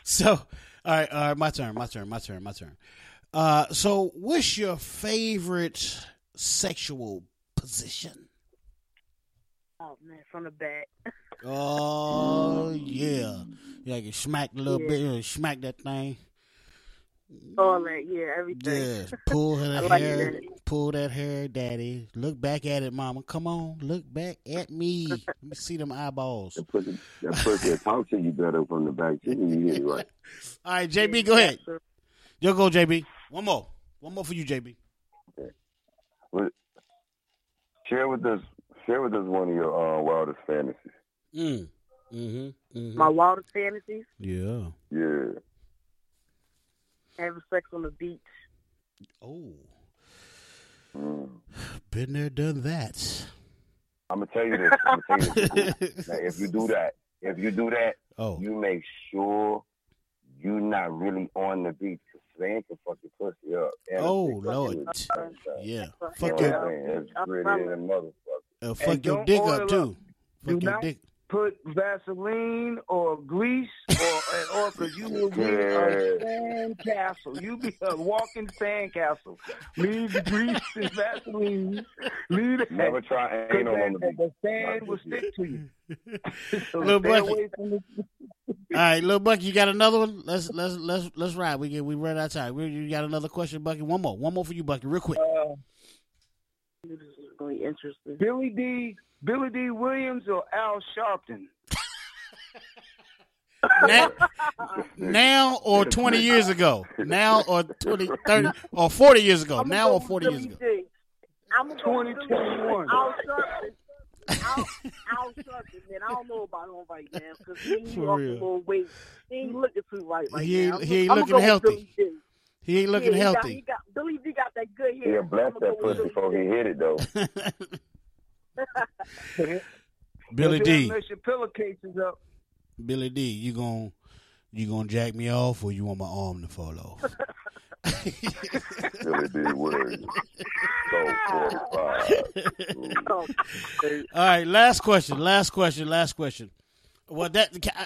So, all right, my turn. So what's your favorite sexual position? Oh, man, from the back. Oh, yeah. Yeah, I can smack a little bit and smack that thing. All that, everything. Yeah, pull that hair. That. Pull that hair, daddy. Look back at it, mama. Come on, look back at me. Let me see them eyeballs. That person talks to you better from the back. Right. All right, JB, go ahead. You go, JB. One more for you, JB. Okay. Well, share with us one of your wildest fantasies. Mm. Mm-hmm. Mm-hmm. My wildest fantasies? Yeah. Yeah. Having sex on the beach. Oh. Mm. Been there, done that. I'm going to tell you this. Now, if you do that, you make sure you're not really on the beach. They ain't gonna fuck your pussy up. And oh, Lord. Yeah. Fuck your motherfucker. Fuck your dick up, too. Fuck your dick. Put Vaseline or grease or because you will be a sand castle. You be a walking sand castle. Leave the grease and Vaseline. Never try anal on the beach. The sand will stick to you. So Lil Bucky. All right, Lil Bucky, you got another one? Let's ride. We ran out of time. You got another question, Bucky? One more for you, Bucky, real quick. This is really interesting. Billy D. Williams or Al Sharpton? now or 20 years ago? Now or 20, 30, or 40 years ago? Now or 40 years ago? I'm 2021. Al Sharpton, man. I don't know about him right now because he's off a little weight. He ain't looking too right now. He ain't looking healthy. He ain't looking healthy. Billy D got that good hair. He'll blast that pussy before he hit it, though. Billy D. Mess your pillowcases up. Billy D, you gonna jack me off or you want my arm to fall off? Billy D Williams. Go 45. All right, last question. Well,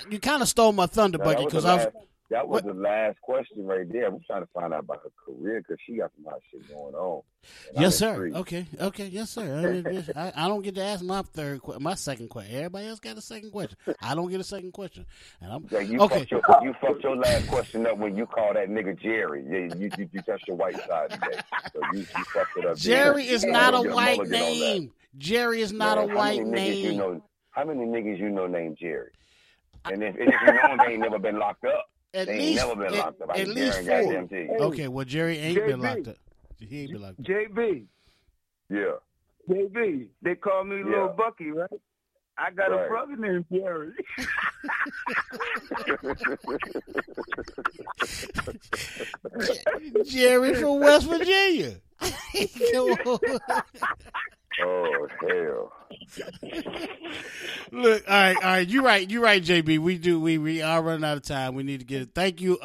you kind of stole my thunder, Bucky, because that was the last question right there. We're trying to find out about her career because she got some hot shit going on. Yes, sir. Okay. Yes, sir. I don't get to ask my second question. Everybody else got a second question. I don't get a second question. And I'm you fucked your last question up when you called that nigga Jerry. Yeah, you touched your white side today. So you fucked it up. Jerry is not a white name. Jerry is not a white name. How many niggas you know named Jerry? And if you know they ain't never been locked up. At least four. Okay, well, Jerry ain't been locked up. He ain't been locked up. JB. Yeah. JB. They call me Lil Bucky, right? I got a brother named Jerry. Jerry from West Virginia. Oh, hell. Look, all right. You right, JB. We are running out of time. We need to get it. Thank you,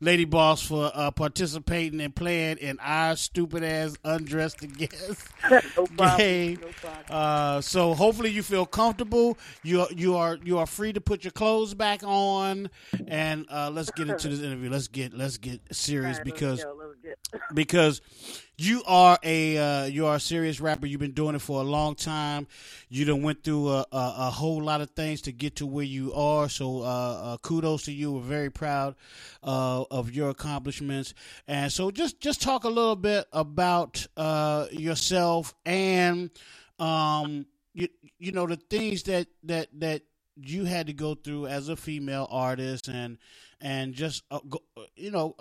Lady Boss, for participating and playing in our stupid ass undressed to guess game. No problem. So hopefully you feel comfortable. You are free to put your clothes back on, and let's get into this interview. Let's get serious because it. Because you are a serious rapper. You've been doing it for a long time. You done went through a whole lot of things to get to where you are. So kudos to you. We're very proud of your accomplishments. And so just talk a little bit about yourself and you know the things that you had to go through as a female artist and just, you know,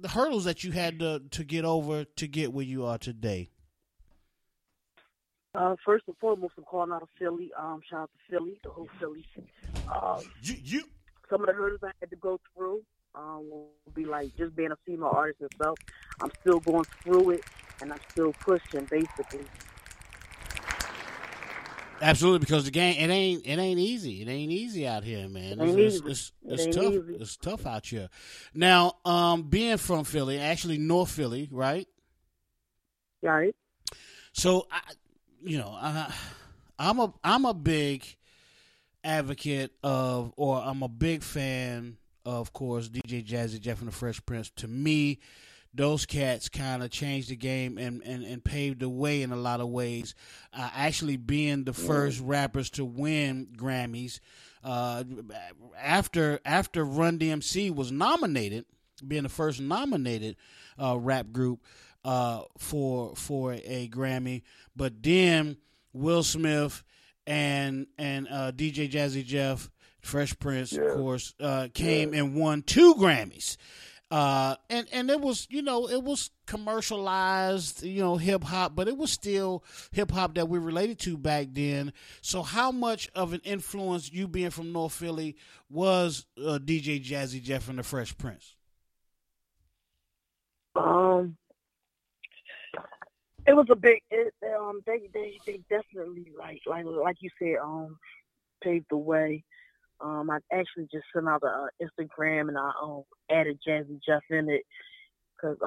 the hurdles that you had to get over to get where you are today. First and foremost, I'm calling out of Philly. Shout out to Philly, the whole Philly. Some of the hurdles I had to go through will be like just being a female artist itself. I'm still going through it, and I'm still pushing, basically. Absolutely, because the game it ain't easy. It ain't easy out here, man. It's tough. Easy. It's tough out here. Now, being from Philly, actually North Philly, right? Right. So, I'm a big advocate of, or I'm a big fan of, course, DJ Jazzy Jeff and the Fresh Prince. To me, those cats kind of changed the game and paved the way in a lot of ways. Actually being the first rappers to win Grammys after Run DMC was nominated, being the first nominated rap group for a Grammy. But then Will Smith and DJ Jazzy Jeff, Fresh Prince, of course, came and won 2 Grammys. And it was, it was commercialized, hip hop, but it was still hip hop that we related to back then. So how much of an influence, you being from North Philly, was DJ Jazzy Jeff and the Fresh Prince? It was a big, they definitely like you said, paved the way. I actually just sent out an Instagram and I added Jazzy Jeff in it because the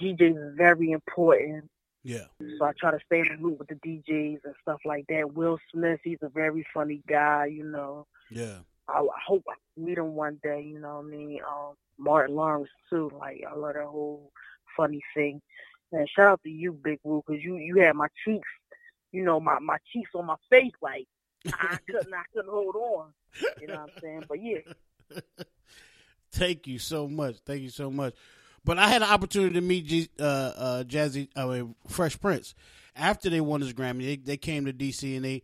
DJs is very important. Yeah. So I try to stay in the loop with the DJs and stuff like that. Will Smith, he's a very funny guy, Yeah. I hope I meet him one day, you know what I mean? Martin Lawrence too, I love that whole funny thing. And shout out to you, Big Woo, because you had my cheeks, my cheeks on my face, I couldn't hold on. You know what I'm saying? But yeah. Thank you so much. But I had an opportunity to meet Fresh Prince. After they won this Grammy, they came to DC and they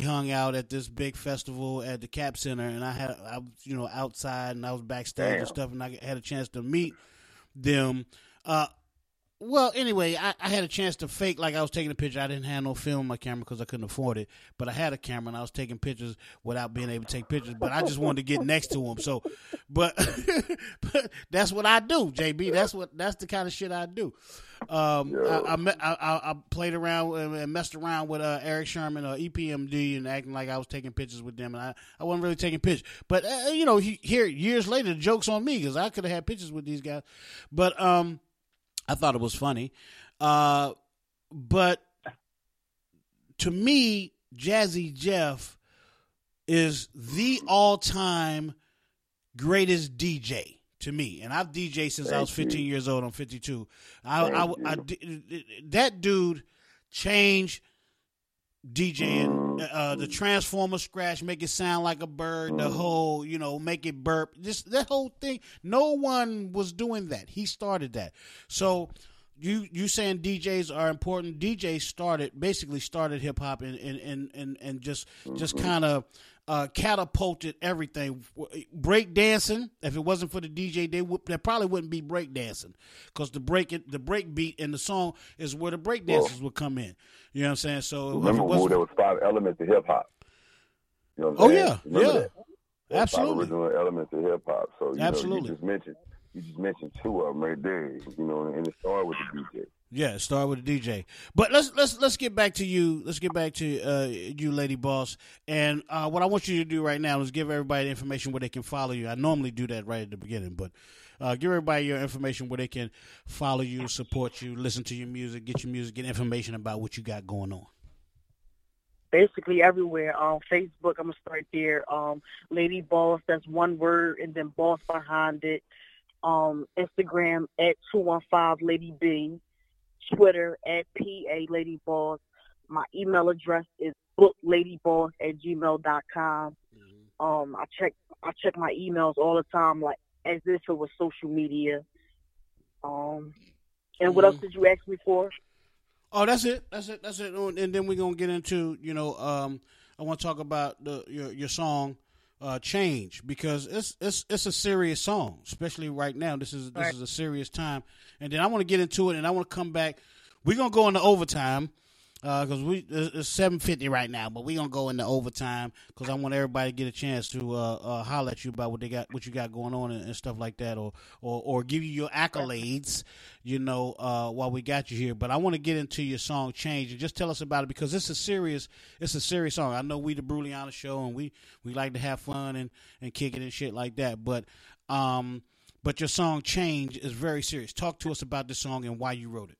hung out at this big festival at the Cap Center, and I was outside and I was backstage and stuff, and I had a chance to meet them. Well, anyway, I had a chance to fake I was taking a picture. I didn't have no film on my camera because I couldn't afford it, but I had a camera and I was taking pictures without being able to take pictures, but I just wanted to get next to him. So, but that's what I do, JB. That's the kind of shit I do. I played around and messed around with Eric Sherman or EPMD and acting like I was taking pictures with them, and I wasn't really taking pictures. But here years later, the joke's on me because I could have had pictures with these guys, but I thought it was funny. But to me, Jazzy Jeff is the all-time greatest DJ to me. And I've DJed since I was 15 years old. I'm 52. That dude changed DJing, the transformer scratch, make it sound like a bird, the whole, make it burp, that whole thing. No one was doing that. He started that. So you saying DJs are important. DJs basically started hip hop and just kind of catapulted everything. Break dancing, if it wasn't for the DJ, there probably wouldn't be break dancing, because the break beat in the song is where the break dancers would come in. You know what I'm saying? So remember, there was 5 elements of hip hop. You know what I'm saying? That? Absolutely. 5 original elements of hip hop. So you just mentioned 2 of them right there. And it started with the DJ. Yeah, start with the DJ. But let's get back to you. Let's get back to you, Lady Boss. And what I want you to do right now is give everybody the information where they can follow you. I normally do that right at the beginning, but give everybody your information where they can follow you, support you, listen to your music, get your music, get information about what you got going on. Basically everywhere. On Facebook, I'm going to start there. Lady Boss, that's one word, and then Boss behind it. Instagram at 215 Lady B, Twitter at PA Lady Boss. My email address is bookLadyBoss@gmail.com. Mm-hmm. I check my emails all the time, like as if it was social media. And what else did you ask me for? Oh, that's it. And then we're gonna get into, I want to talk about your song, Change, because it's a serious song, especially right now. This is a serious time. And then I want to get into it, and I want to come back. We're gonna go into overtime. Because it's 7:50 right now, but we're going to go into overtime because I want everybody to get a chance to holler at you about what you got going on and stuff like that, or give you your accolades, while we got you here. But I want to get into your song, Change, and just tell us about it, because it's a serious song. I know we the Bruliana Show, and we like to have fun and kick it and shit like that, but your song, Change, is very serious. Talk to us about this song and why you wrote it.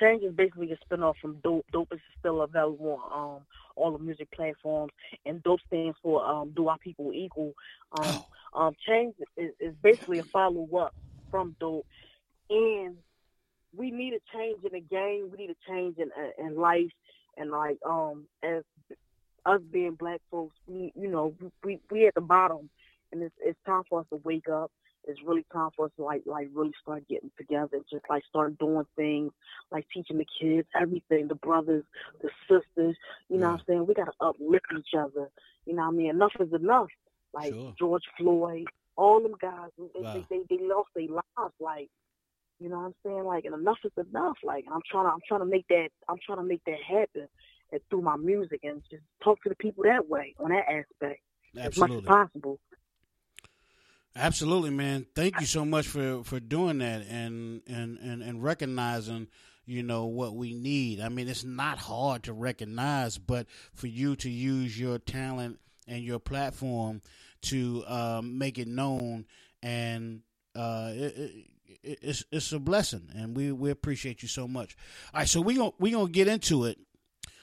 Change is basically a spin-off from Dope. Dope is still available on all the music platforms, and Dope stands for Do Our People Equal? Change is basically a follow-up from Dope, and we need a change in the game. We need a change in life, and like as us being black folks, we at the bottom, and it's time for us to wake up. It's really time for us to like really start getting together and just like start doing things, like teaching the kids everything, the brothers, the sisters, you know what I'm saying? We gotta uplift each other. You know what I mean? Enough is enough. Like sure. George Floyd, all them guys, they lost their lives, like, you know what I'm saying? Like, and enough is enough. Like, I'm trying to make that happen, and through my music, and just talk to the people that way, on that aspect. Absolutely. As much as possible. Absolutely, man. Thank you so much for doing that and recognizing, what we need. I mean, it's not hard to recognize, but for you to use your talent and your platform to make it known, and it's a blessing, and we appreciate you so much. All right, so we gonna get into it.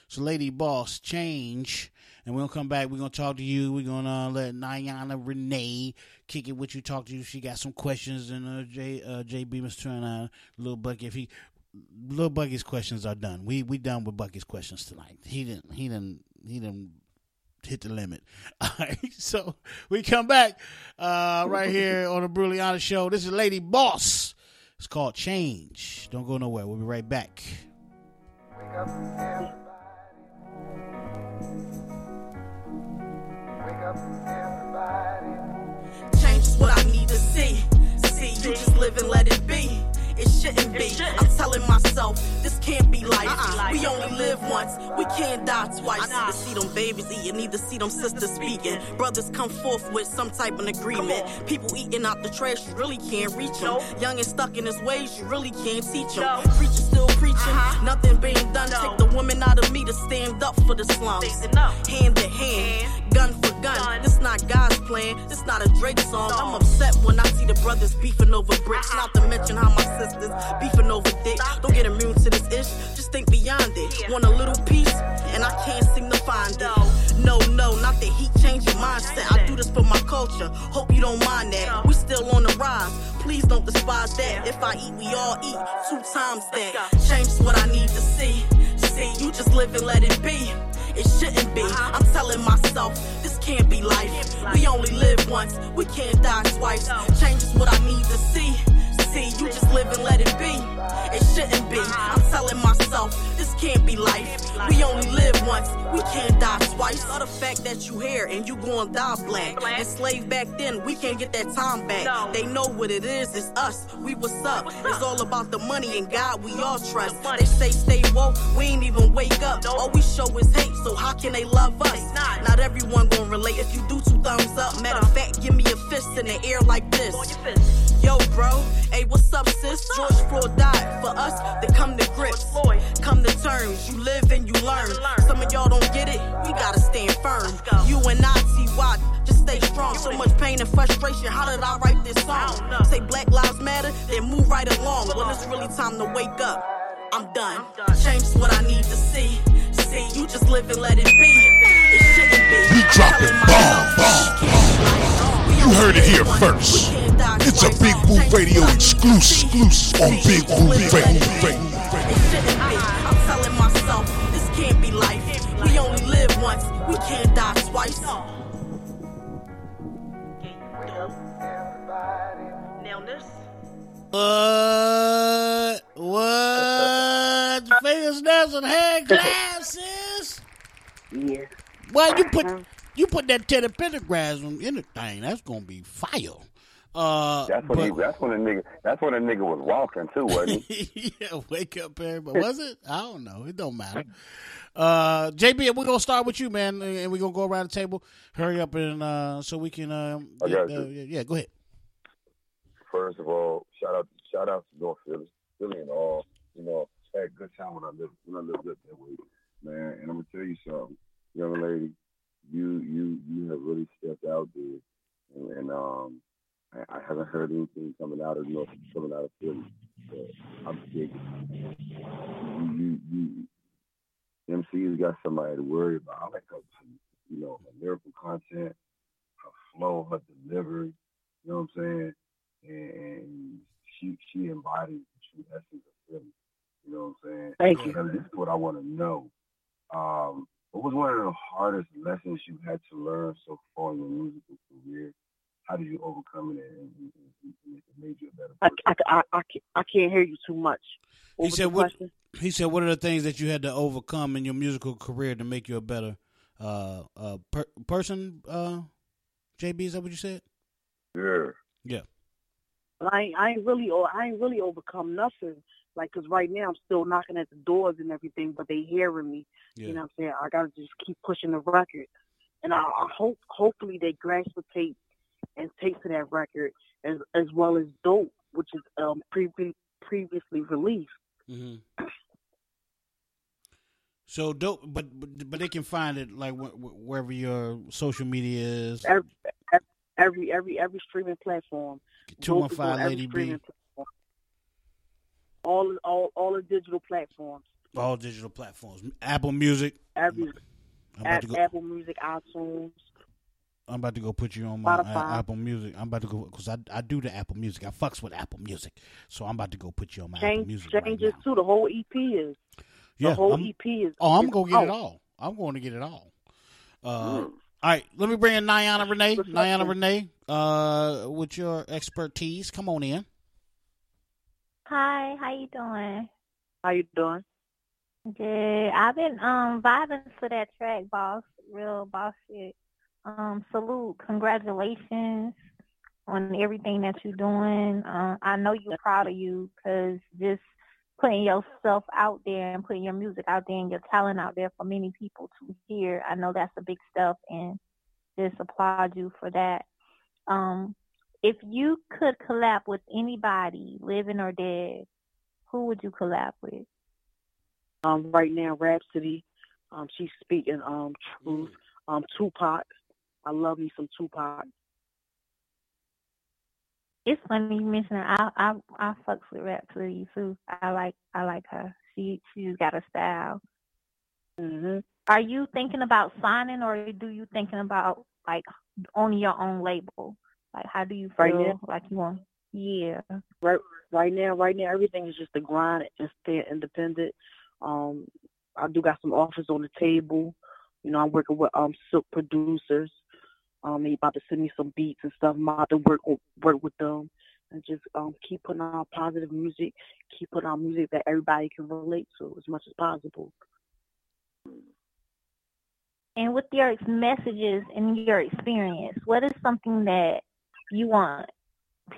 So Lady Boss, Change, and we'll come back. We're going to talk to you. We're going to let Niana Renee kick it with you, talk to you. She got some questions, and JB was trying on Lil Bucky. Lil Bucky's questions are done. We done with Bucky's questions tonight. He didn't hit the limit. All right, so we come back right here on the Bruliana Show. This is Lady Boss. It's called Change. Don't go nowhere. We'll be right back. Wake up, man. Change is what I need to see. See, you just live and let it be. It shouldn't be. I'm telling myself, this can't be life. We only live once. We can't die twice. I need to see them babies eating. Need to see them sisters speaking. Brothers come forth with some type of agreement. People eating out the trash, you really can't reach them. Young and stuck in his ways, you really can't teach them. Preacher still preaching, nothing being done. Take the women out of me to stand up for the slums. Hand to hand, gun for gun. This not God's plan. This not a Drake song. I'm upset when I see the brothers beefing over bricks. Not to mention how my sister beefing over dick. Don't get immune to this ish, just think beyond it. Want a little peace, and I can't seem to find it. No, not that heat change your mindset. I do this for my culture, hope you don't mind that. We still on the rise, please don't despise that. If I eat, we all eat, 2 times that. Change is what I need to see. See, you just live and let it be. It shouldn't be. I'm telling myself, this can't be life. We only live once, we can't die twice. Change is what I need to see. See, you just live and let it be. It shouldn't be. I'm telling myself, this can't be life. We only live once, we can't die twice. Or the fact that you here and you gon' die black. Enslaved back then, we can't get that time back. No. They know what it is, it's us. We what's up. It's all about the money and God we all trust. They say stay woke, we ain't even wake up. All we show is hate, so how can they love us? Not everyone gon' relate. If you do 2 thumbs up, matter of fact, give me a fist in the air like this. Yo, bro, hey, what's up, sis? George Floyd died for us to come to grips, come to terms. You live and you learn. Some of y'all don't get it, we gotta stand firm. You and I, TY, just stay strong. So much pain and frustration, how did I write this song? Say Black Lives Matter, then move right along. Well, it's really time to wake up. I'm done. Change is what I need to see. See, you just live and let it be. It shouldn't be. We dropping bomb. You heard it here first. It's a Big Woo Radio exclusive on Big Woo Radio. I'm telling myself, this can't be life. We only live once, we can't die twice. Now this. What? Fingers, nails, and hair glasses? Yeah. Well, you put that Teddy Pendergrass on anything. That's gonna be fire. That's when a nigga was walking too, wasn't he? Yeah, wake up, everybody. Was it? I don't know. It don't matter. JB, we're gonna start with you, man, and we're gonna go around the table. Hurry up and so we can. Go ahead. First of all, shout out to North Philly, and all. You know, I had a good time when I lived up that way, man. And I'm gonna tell you something, young lady, you have really stepped out there, and I haven't heard anything coming out of Philly. But I'm digging. You MC's got somebody to worry about. I like her, you know, her lyrical content, her flow, her delivery. You know what I'm saying? And she embodies the true essence of Philly. You know what I'm saying? Thank you. And this is what I want to know. What was one of the hardest lessons you had to learn so far in your musical career? How did you overcome it and it made you a better person? I can't hear you too much. He said, what are the things that you had to overcome in your musical career to make you a better person, JB? Is that what you said? Yeah. Yeah. I ain't really overcome nothing. Like, cause right now I'm still knocking at the doors and everything, but they hearing me. Yeah. You know what I'm saying? I gotta just keep pushing the record, and I hopefully they gravitate and take to that record as well as Dope, which is previously released. Mm-hmm. So Dope, but they can find it like wherever your social media is. Every streaming platform. 215 Lady B. All the digital platforms. All digital platforms. Apple Music. Apple Music, iTunes. I'm about to go put you on my Apple Music. I'm about to go because I do the Apple Music. I fucks with Apple Music, so I'm about to go put you on my Apple Music. Changes right too. The whole EP is. Yeah, the whole EP is. Oh, I'm gonna get it all. I'm going to get it all. All right, let me bring in Niana Renee. Niana Renee, with your expertise, come on in. Hi, how you doing? How you doing? Good. I've been vibing to that track, boss. Real boss shit. Salute. Congratulations on everything that you're doing. I know you're proud of you because just putting yourself out there and putting your music out there and your talent out there for many people to hear. I know that's a big stuff, and just applaud you for that. If you could collab with anybody, living or dead, who would you collab with? Right now, Rapsody. She's speaking truth. Tupac. I love me some Tupac. It's funny you mention her. I fucks with Rapsody too. I like her. She's got a style. Mm-hmm. Are you thinking about signing, or do you thinking about like on your own label? Like, how do you feel? Right now, like you want? Yeah. Right now, everything is just a grind and stay independent. I do got some offers on the table. You know, I'm working with Silk producers. They about to send me some beats and stuff. I'm about to work with them and just keep putting out positive music, keep putting out music that everybody can relate to as much as possible. And with your messages and your experience, what is something that you want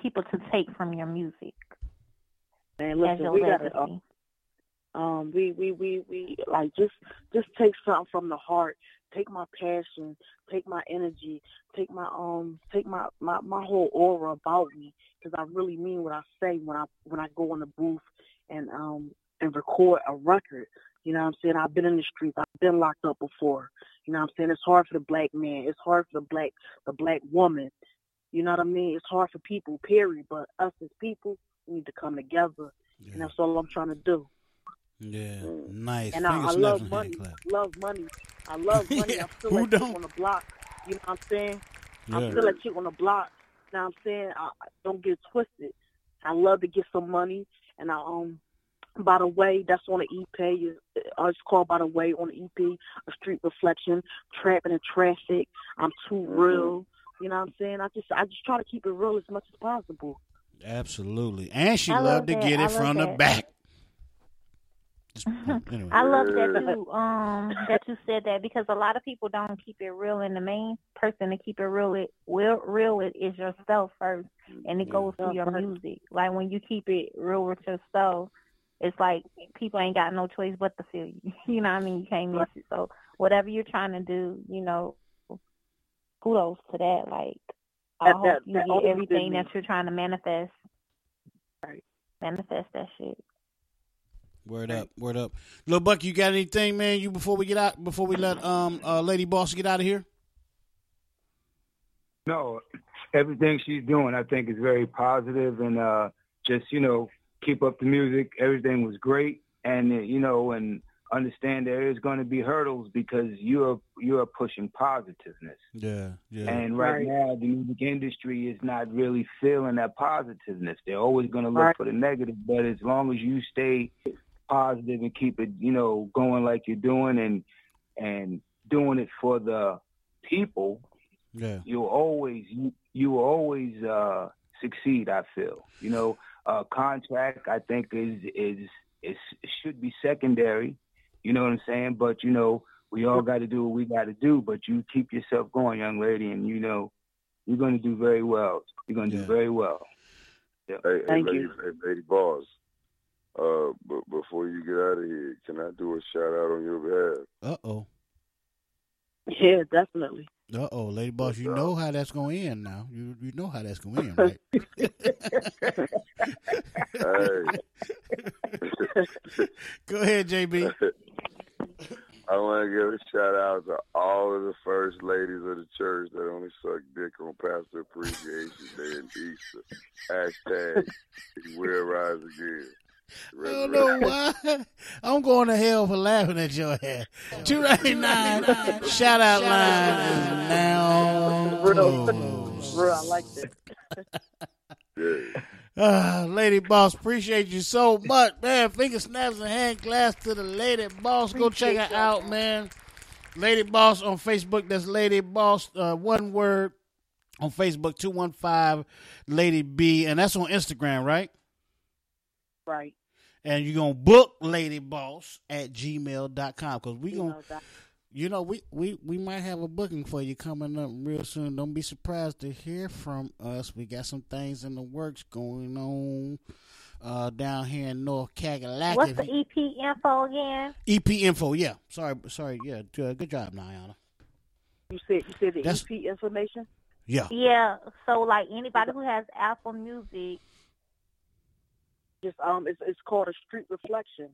people to take from your music? Man, listen, we got to we like just take something from the heart. Take my passion, take my energy, take my whole aura about me, because I really mean what I say when I go in the booth and record a record. You know what I'm saying? I've been in the streets. I've been locked up before. You know what I'm saying? It's hard for the black man. It's hard for the black woman. You know what I mean? It's hard for people, period. But us as people, we need to come together, yeah. And that's all I'm trying to do. Yeah, nice. And I love money. I love money. I'm still a chick on the block. You know what I'm saying? Yeah. I'm still a chick on the block. know what I'm saying? I don't get twisted. I love to get some money, and I by the way, that's on the EP. It's called By the Way on the EP, A Street Reflection, Trapping in Traffic. I'm too real. You know what I'm saying? I just try to keep it real as much as possible. Absolutely. And she loved to get it from the back. Anyway. I love that you said that, because a lot of people don't keep it real, and the main person to keep it real is yourself first, and it goes through your music. Like when you keep it real with yourself, it's like people ain't got no choice but to feel you. You know what I mean? You can't miss it. So whatever you're trying to do, you know, kudos to that. Like I hope you get everything that you're trying to manifest. Right. Manifest that shit. Word up. Lil Buck, you got anything, man? You before we let Lady Boss get out of here? No. Everything she's doing I think is very positive, and just, you know, keep up the music. Everything was great, and you know, and understand there is going to be hurdles because you are pushing positiveness. Yeah. And right now the music industry is not really feeling that positiveness. They're always going to look for the negative, but as long as you stay positive and keep it, you know, going like you're doing and doing it for the people, you will always succeed, I feel. You know, contract I think is should be secondary, you know what I'm saying? But, you know, we all got to do what we got to do, but you keep yourself going, young lady, and, you know, you're going to do very well. You're going to do very well. Yeah. Hey, Lady Boss, before you get out of here, can I do a shout-out on your behalf? Uh-oh. Yeah, definitely. Uh-oh, Lady Boss, you know how that's going to end now. You know how that's going to end, right? Hey. Go ahead, JB. I want to give a shout-out to all of the first ladies of the church that only suck dick on Pastor Appreciation Day and Easter. # It will rise again. I don't know why. I'm going to hell for laughing at your ass. 289 shout-out line is now closed. Bro, I like that. Lady Boss, appreciate you so much, man. Finger snaps and hand claps to the Lady Boss. Go check her out, man. Lady Boss on Facebook. That's Lady Boss, one word, on Facebook, 215 Lady B. And that's on Instagram, right? Right. And you're going to book Lady Boss at gmail.com, because we're going to, you know, we might have a booking for you coming up real soon. Don't be surprised to hear from us. We got some things in the works going on down here in North Carolina. What's the EP info again? EP info, yeah. Sorry, yeah. Good job, Niana. You said the EP information? Yeah. Yeah, so like anybody who has Apple Music, just it's called A Street Reflection.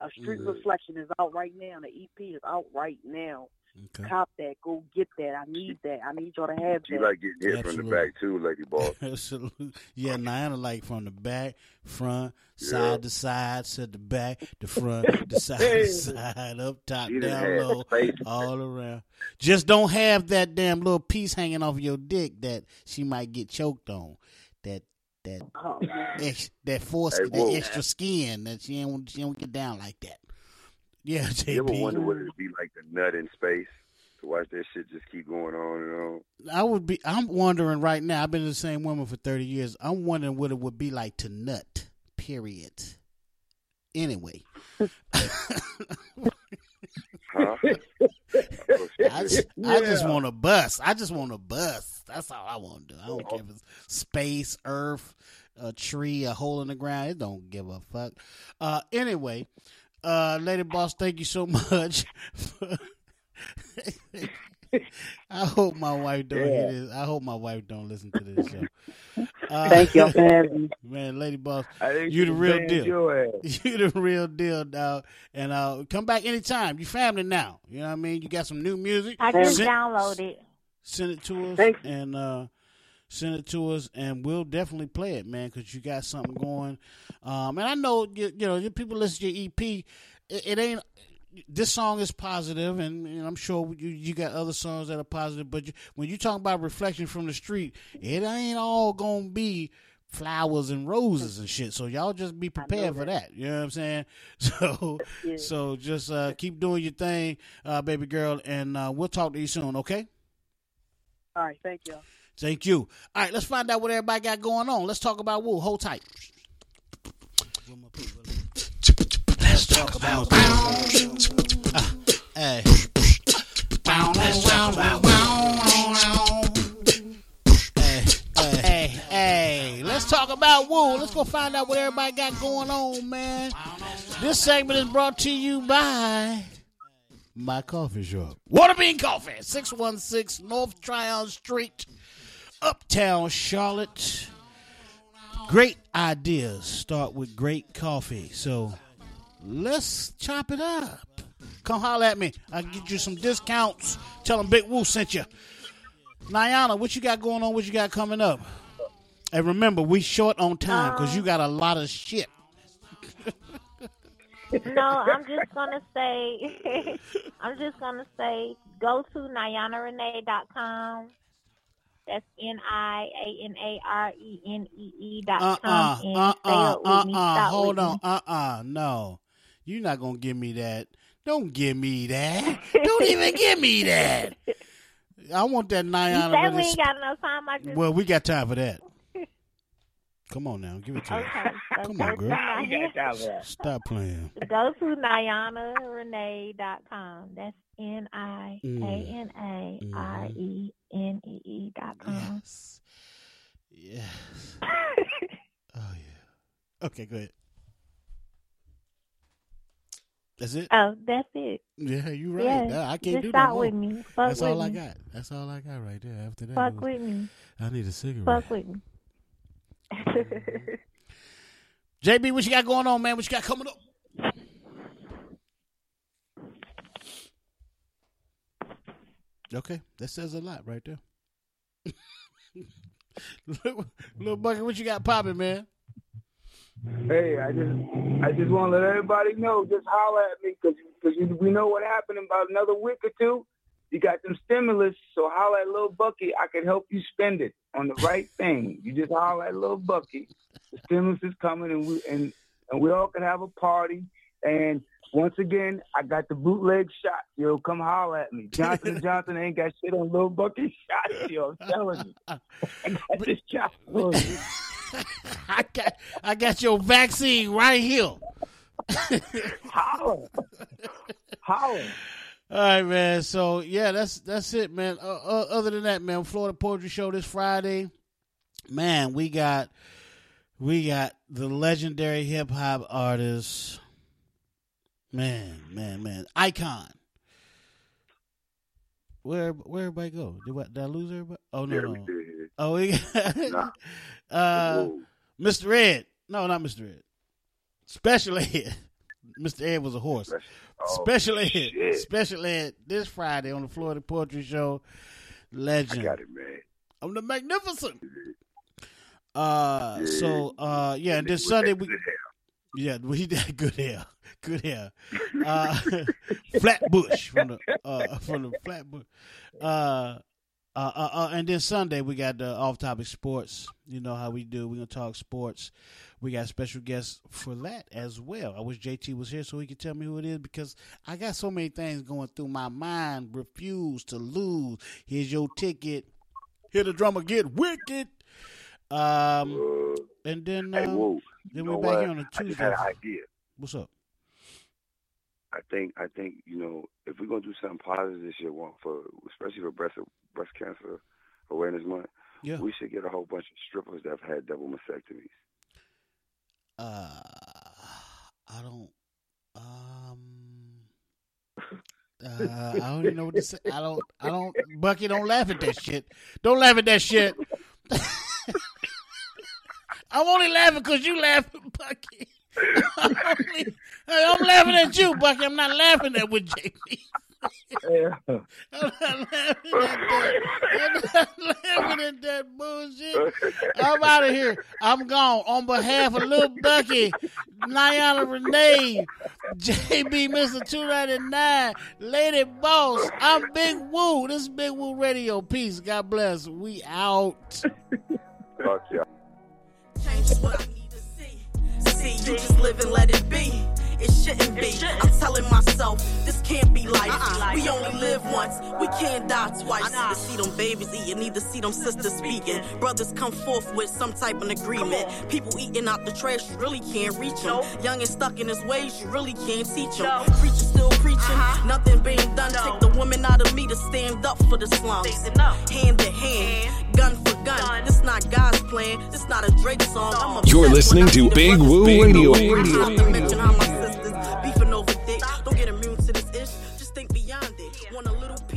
A Street Reflection is out right now. The EP is out right now. Okay. Cop that. Go get that. I need that. I need y'all to have that. You like getting hit from the back too, Lady Boss. Absolutely. Yeah, Niana like from the back, front, side to side, to the back, the front, the side to side, up top, down low, all around. Just don't have that damn little piece hanging off your dick that she might get choked on. That foreskin, that extra skin that she don't get down like that. Yeah, JP. You ever wonder what it'd be like to nut in space, to watch that shit just keep going on and on? I'm wondering right now. I've been the same woman for 30 years. I'm wondering what it would be like to nut. Period. Anyway. Huh? I just want to bust. That's all I want to do. I don't care if it's space, earth, a tree, a hole in the ground. It don't give a fuck. Anyway, Lady Boss, thank you so much. I hope my wife don't hear this. I hope my wife don't listen to this show. Thank y'all for having me. Man, Lady Boss, you the real deal. You the real deal, dog. And come back anytime. You family now. You know what I mean? You got some new music. I can download it. Send it to us. Thanks. And send it to us, and we'll definitely play it, man, because you got something going. And I know, you know, people listen to your EP. It ain't... this song is positive, and I'm sure you got other songs that are positive, but when you talk about reflection from the street, it ain't all gonna be flowers and roses and shit. So y'all just be prepared for that. You know what I'm saying? So just keep doing your thing, baby girl, and we'll talk to you soon, okay? All right, thank you. Thank you. All right, let's find out what everybody got going on. Let's talk about Woo. Hold tight. Let's talk about Woo. Hey. Let's talk about Woo. Hey. Let's talk about Woo. Let's go find out what everybody got going on, man. This segment is brought to you by my coffee shop, Water Bean Coffee, 616 North Tryon Street, Uptown Charlotte. Great ideas start with great coffee. So let's chop it up. Come holler at me. I'll get you some discounts. Tell them Big Woo sent you. Niana, what you got going on? What you got coming up? And remember, we short on time because you got a lot of shit. No, I'm just going to say, go to NianaRenee.com. That's NianaRenee.com. No. You're not going to give me that. Don't give me that. Don't even give me that. I want that Niana. You said we ain't got enough time. Well, we got time for that. Come on now, give it to me. Okay. Come on, girl. Stop playing. Go to NianaRenee.com. That's NianaRenee.com. Yes. Oh, yeah. Okay, go ahead. That's it? Oh, that's it. Yeah, you right. Yes. I can't do that. Just stop with me. That's all I got right there. After that, with me. I need a cigarette. Fuck with me. JB, what you got going on, man? What you got coming up? Okay, that says a lot right there. Lil Bucky, what you got popping, man? Hey, I just want to let everybody know, just holler at me, because we know what happened in about another week or two. You got them stimulus, so holler at Lil Bucky. I can help you spend it on the right thing. You just holler at Lil Bucky. The stimulus is coming, and we all can have a party. And once again, I got the bootleg shot. Yo, come holler at me. Johnson ain't got shit on Lil Bucky's shots, yo. I'm telling you. I got this shot. I got your vaccine right here. Holler. All right, man. So, yeah, that's it, man. Other than that, man, Florida Poetry Show this Friday. Man, we got the legendary hip-hop artist, man, Icon. Where everybody go? Did I lose everybody? Oh, no. Oh, we got Mr. Ed. No, not Mr. Ed. Special Ed. Mr. Ed was a horse. Special Ed this Friday on the Florida Poetry Show. Legend. I got it, man. I'm the magnificent. Yeah. So, yeah, and this Sunday we did good hair. Flatbush from the Flatbush. And then Sunday we got the off-topic sports. You know how we do. We're gonna talk sports. We got special guests for that as well. I wish JT was here so he could tell me who it is, because I got so many things going through my mind. Refuse to lose. Here's your ticket. Hear the drummer get wicked. And then then we're back here on a Tuesday. I just had an idea. What's up? I think you know, if we're gonna do something positive this year, especially for breast cancer awareness month, yeah, we should get a whole bunch of strippers that have had double mastectomies. I don't even know what to say. I don't. Bucky, don't laugh at that shit. Don't laugh at that shit. I'm only laughing because you laughing, Bucky. I'm laughing at you, Bucky. I'm not laughing at with JP. I'm not laughing at that bullshit. I'm out of here. I'm gone. On behalf of Lil Bucky, Niana Renee, JB, Mr. 299, Lady Boss, I'm Big Woo. This is Big Woo Radio. Peace. God bless. We out. Fuck y'all. Change is what I need to see. See, you just live and let it be. It shouldn't be. I'm telling myself, this can't be life. We only live once. We can't die twice. I need to see them babies eating. Need to see them sisters speaking. Brothers come forth with some type of agreement. People eating out the trash, you really can't reach them. Young and stuck in his ways, you really can't teach them. Preachers still preaching. Nothing being done. Take the woman out of me to stand up for the slums. Hand to hand. Gun for gun. This not God's plan. This not a Drake song. You're listening to Big Woo Radio. Beefing over dick, don't get immune to this ish, just think beyond it. Want a little